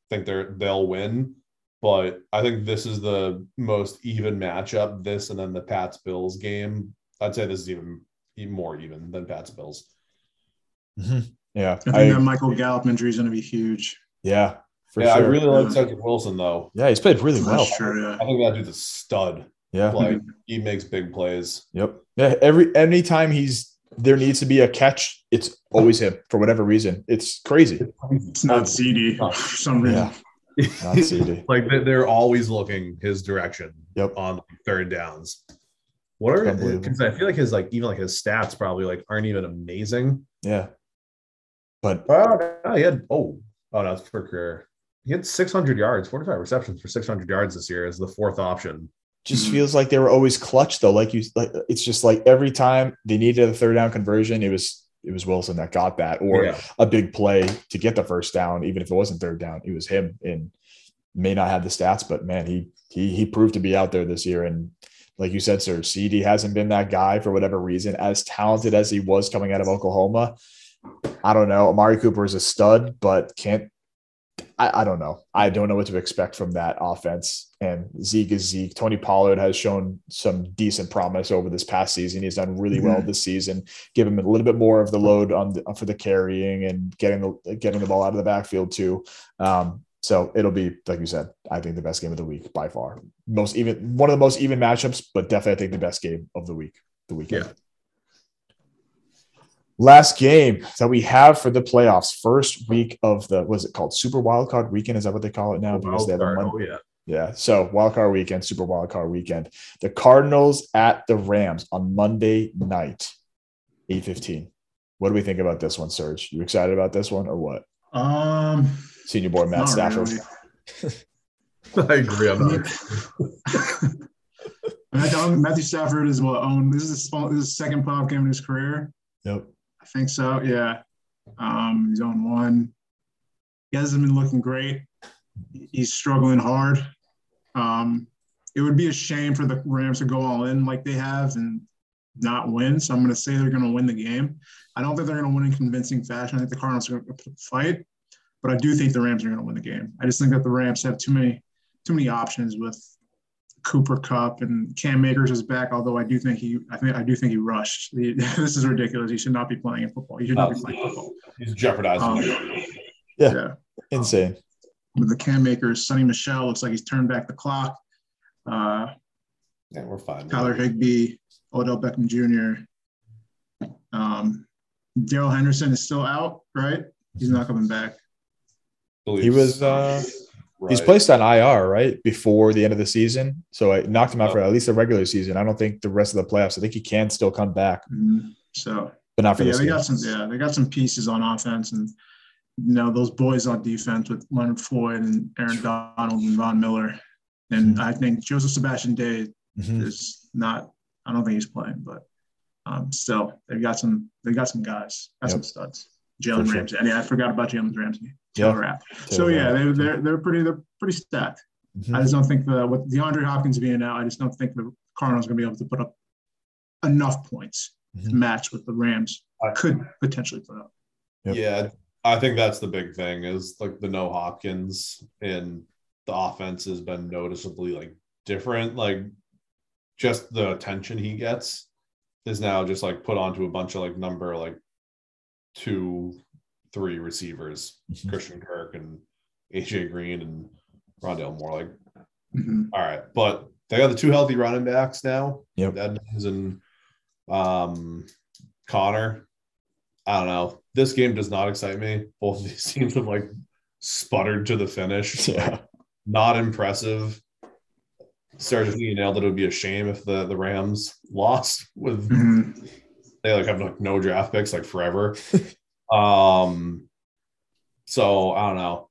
think they'll win. But I think this is the most even matchup, this and then the Pats-Bills game. I'd say this is even more even than Pats-Bills. Mm-hmm. Yeah. I think that Michael Gallup injury is going to be huge. Yeah, for sure. I really like Cedric Wilson, though. Yeah, he's played really well. Sure, yeah. I think that dude's a stud. Yeah. Like, he makes big plays. Yep. Yeah, anytime there needs to be a catch, it's always him for whatever reason. It's crazy. It's not CD for some reason. Yeah. Like they're always looking his direction on third downs. What are because I feel like his like even like his stats probably like aren't even amazing. Yeah, but he had that's for career. He had 600 yards, 45 receptions for 600 yards this year as the fourth option. Just feels like they were always clutch though. It's just like every time they needed a third down conversion, it was Wilson that got that, or a big play to get the first down. Even if it wasn't third down, it was him, and may not have the stats, but man, he proved to be out there this year. And like you said, sir, CD hasn't been that guy for whatever reason, as talented as he was coming out of Oklahoma. I don't know. Amari Cooper is a stud, but I don't know. I don't know what to expect from that offense. And Zeke is Zeke. Tony Pollard has shown some decent promise over this past season. He's done really well this season. Give him a little bit more of the load for the carrying and getting the ball out of the backfield too. So it'll be, like you said, I think the best game of the week by far. One of the most even matchups, but definitely I think the best game of the week, the weekend. Yeah. Last game that we have for the playoffs, first week of what is it called? Super Wildcard Weekend? Is that what they call it now? Because they have a Monday. Yeah. So Wildcard Weekend, Super Wildcard Weekend. The Cardinals at the Rams on Monday night, 8:15. What do we think about this one, Serge? You excited about this one or what? Senior boy Matt Stafford. Really. I agree on that. Matthew Stafford is this is his second playoff game in his career. Yep. I think so. Yeah. He's on one. He hasn't been looking great. He's struggling hard. It would be a shame for the Rams to go all in like they have and not win. So I'm going to say they're going to win the game. I don't think they're going to win in convincing fashion. I think the Cardinals are going to fight, but I do think the Rams are going to win the game. I just think that the Rams have too many options with Cooper Kupp, and Cam Akers is back. Although I do think he rushed. This is ridiculous. He should not be playing in football. He should not be playing football. He's jeopardizing. Insane. With the Cam Akers, Sonny Michel looks like he's turned back the clock. We're fine. Tyler Higbee, Odell Beckham Jr. Darrell Henderson is still out, right? He's not coming back. He was. Right. He's placed on IR, right, before the end of the season. So I knocked him out for at least the regular season. I don't think the rest of the playoffs. I think he can still come back. Mm-hmm. So, but not for this game. They got some pieces on offense, and those boys on defense with Leonard Floyd and Aaron Donald and Von Miller. And I think Joseph Sebastian Day is not. I don't think he's playing, but still, they got some guys, some studs. Jalen Ramsey. Sure. I forgot about Jalen Ramsey. They're pretty stacked. Mm-hmm. I just don't think with DeAndre Hopkins being out, I just don't think the Cardinals are going to be able to put up enough points to match what the Rams could potentially put up. Yep. Yeah, I think that's the big thing is like the no Hopkins, and the offense has been noticeably like different. Like just the attention he gets is now just like put onto a bunch of like number like 2-3 receivers, Christian Kirk and AJ Green and Rondale Moore. Like, all right, but they got the two healthy running backs now. Yep. Edmonds and Connor. I don't know. This game does not excite me. Both of these teams have like sputtered to the finish. Yeah. Not impressive. Serge, you know, that it would be a shame if the Rams lost with they have no draft picks forever. So I don't know.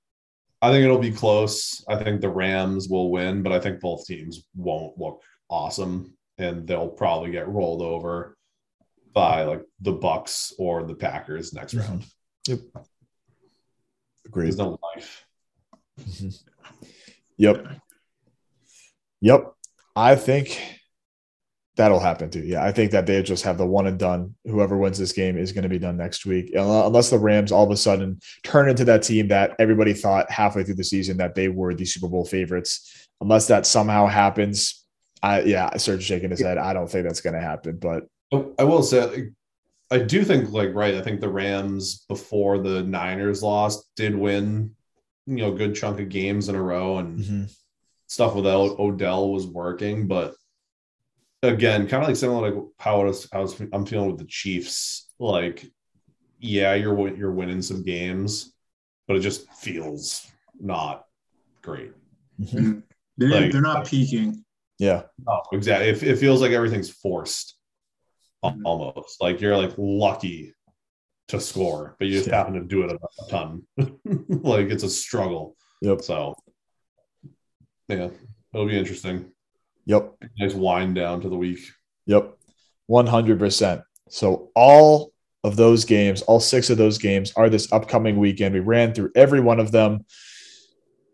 I think it'll be close. I think the Rams will win, but I think both teams won't look awesome, and they'll probably get rolled over by the Bucks or the Packers next round. Yep. Agreed. There's no life. Yep. I think that'll happen too. Yeah, I think that they just have the one and done. Whoever wins this game is going to be done next week, unless the Rams all of a sudden turn into that team that everybody thought halfway through the season that they were the Super Bowl favorites. Unless that somehow happens, Serge shaking his head. I don't think that's going to happen. But I will say, I do think I think the Rams before the Niners lost did win, a good chunk of games in a row and. Stuff with Odell was working, but again, kind of similar to how I'm feeling with the Chiefs. You're winning some games, but it just feels not great. Mm-hmm. They're not peaking. Yeah, no, exactly. It feels like everything's forced, almost. You're lucky to score, but you just happen to do it a ton. It's a struggle. Yep. So. Yeah, it'll be interesting. Yep. Nice wind down to the week. Yep. 100%. So all of those games, all six of those games are this upcoming weekend. We ran through every one of them.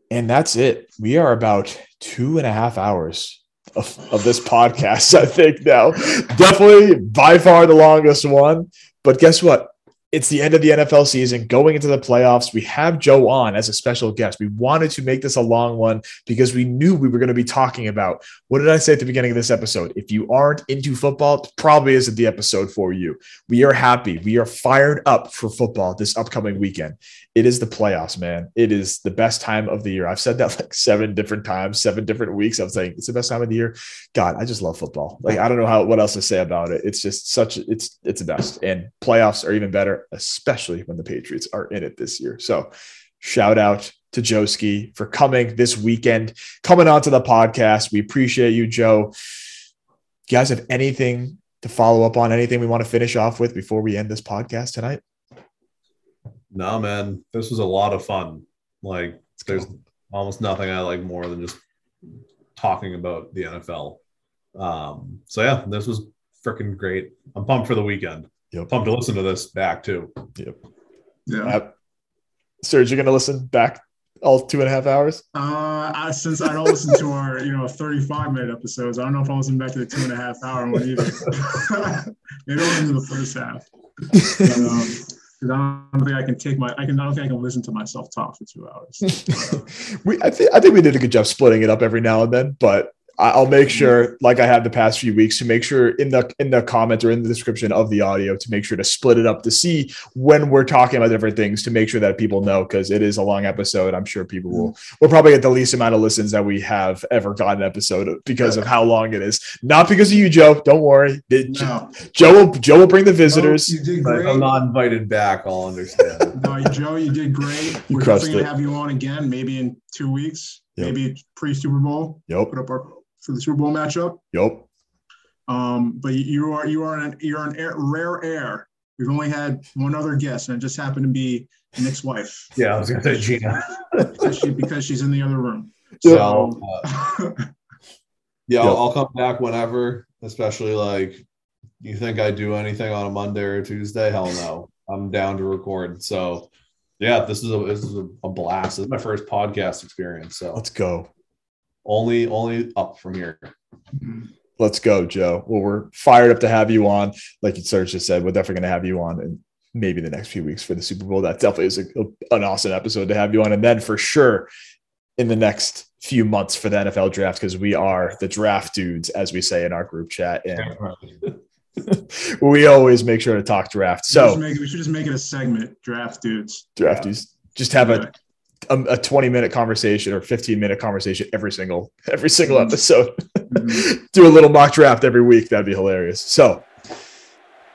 And that's it. We are about 2.5 hours of this podcast, I think, now. Definitely by far the longest one. But guess what? It's the end of the NFL season, going into the playoffs. We have Joe on as a special guest. We wanted to make this a long one because we knew we were going to be talking about, what did I say at the beginning of this episode? If you aren't into football, it probably isn't the episode for you. We are happy. We are fired up for football this upcoming weekend. It is the playoffs, man. It is the best time of the year. I've said that 7 different times, 7 different weeks. I'm saying it's the best time of the year. God, I just love football. I don't know what else to say about it. It's just it's the best. And playoffs are even better, especially when the Patriots are in it this year. So shout out to Joski for coming this weekend, coming onto the podcast. We appreciate you, Joe. You guys have anything to follow up on, anything we want to finish off with before we end this podcast tonight? No, man, this was a lot of fun. There's almost nothing I like more than just talking about the NFL. So yeah, this was freaking great. I'm pumped for the weekend. Yep. Pumped to listen to this back too. Yep. Yeah. Serge, you're gonna listen back all 2.5 hours? Since I don't listen to our 35-minute episodes, I don't know if I'll listen back to the 2.5 hour one either. Maybe I'll listen to the first half. But, I don't think I can listen to myself talk for 2 hours. I think we did a good job splitting it up every now and then, but I'll make sure, like I have the past few weeks, to make sure in the comment or in the description of the audio to make sure to split it up to see when we're talking about different things, to make sure that people know, because it is a long episode. I'm sure people will probably get the least amount of listens that we have ever gotten an episode of because of how long it is. Not because of you, Joe. Don't worry. Joe will bring the visitors. Joe, you did great. I'm not invited back. I'll understand. No, Joe, you did great. We're definitely going to have you on again, maybe in 2 weeks. Yep. Maybe pre-Super Bowl. Yep. Put up for the Super Bowl matchup. Yep. But you're an rare heir. We've only had one other guest, and it just happened to be Nick's wife. Yeah, I was going to say Gina. Because she's in the other room. So I'll come back whenever. Especially you think I do anything on a Monday or Tuesday? Hell no. I'm down to record. So. Yeah, this is a blast. This is my first podcast experience. So let's go. Only up from here. Let's go, Joe. Well, we're fired up to have you on. Like Serge just said, we're definitely going to have you on in maybe the next few weeks for the Super Bowl. That definitely is an awesome episode to have you on. And then for sure in the next few months for the NFL draft, because we are the draft dudes, as we say in our group chat. And we always make sure to talk draft. So we should just make it a segment, draft dudes. Draft dudes. Just have a 20-minute conversation or 15-minute conversation every single episode. Do a little mock draft every week. That'd be hilarious. So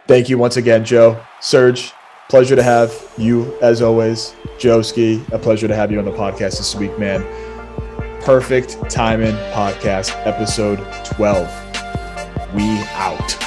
thank you once again, Joe. Serge, pleasure to have you as always. Joe Ski, a pleasure to have you on the podcast this week, man. Perfect Timing Podcast, episode 12. We out.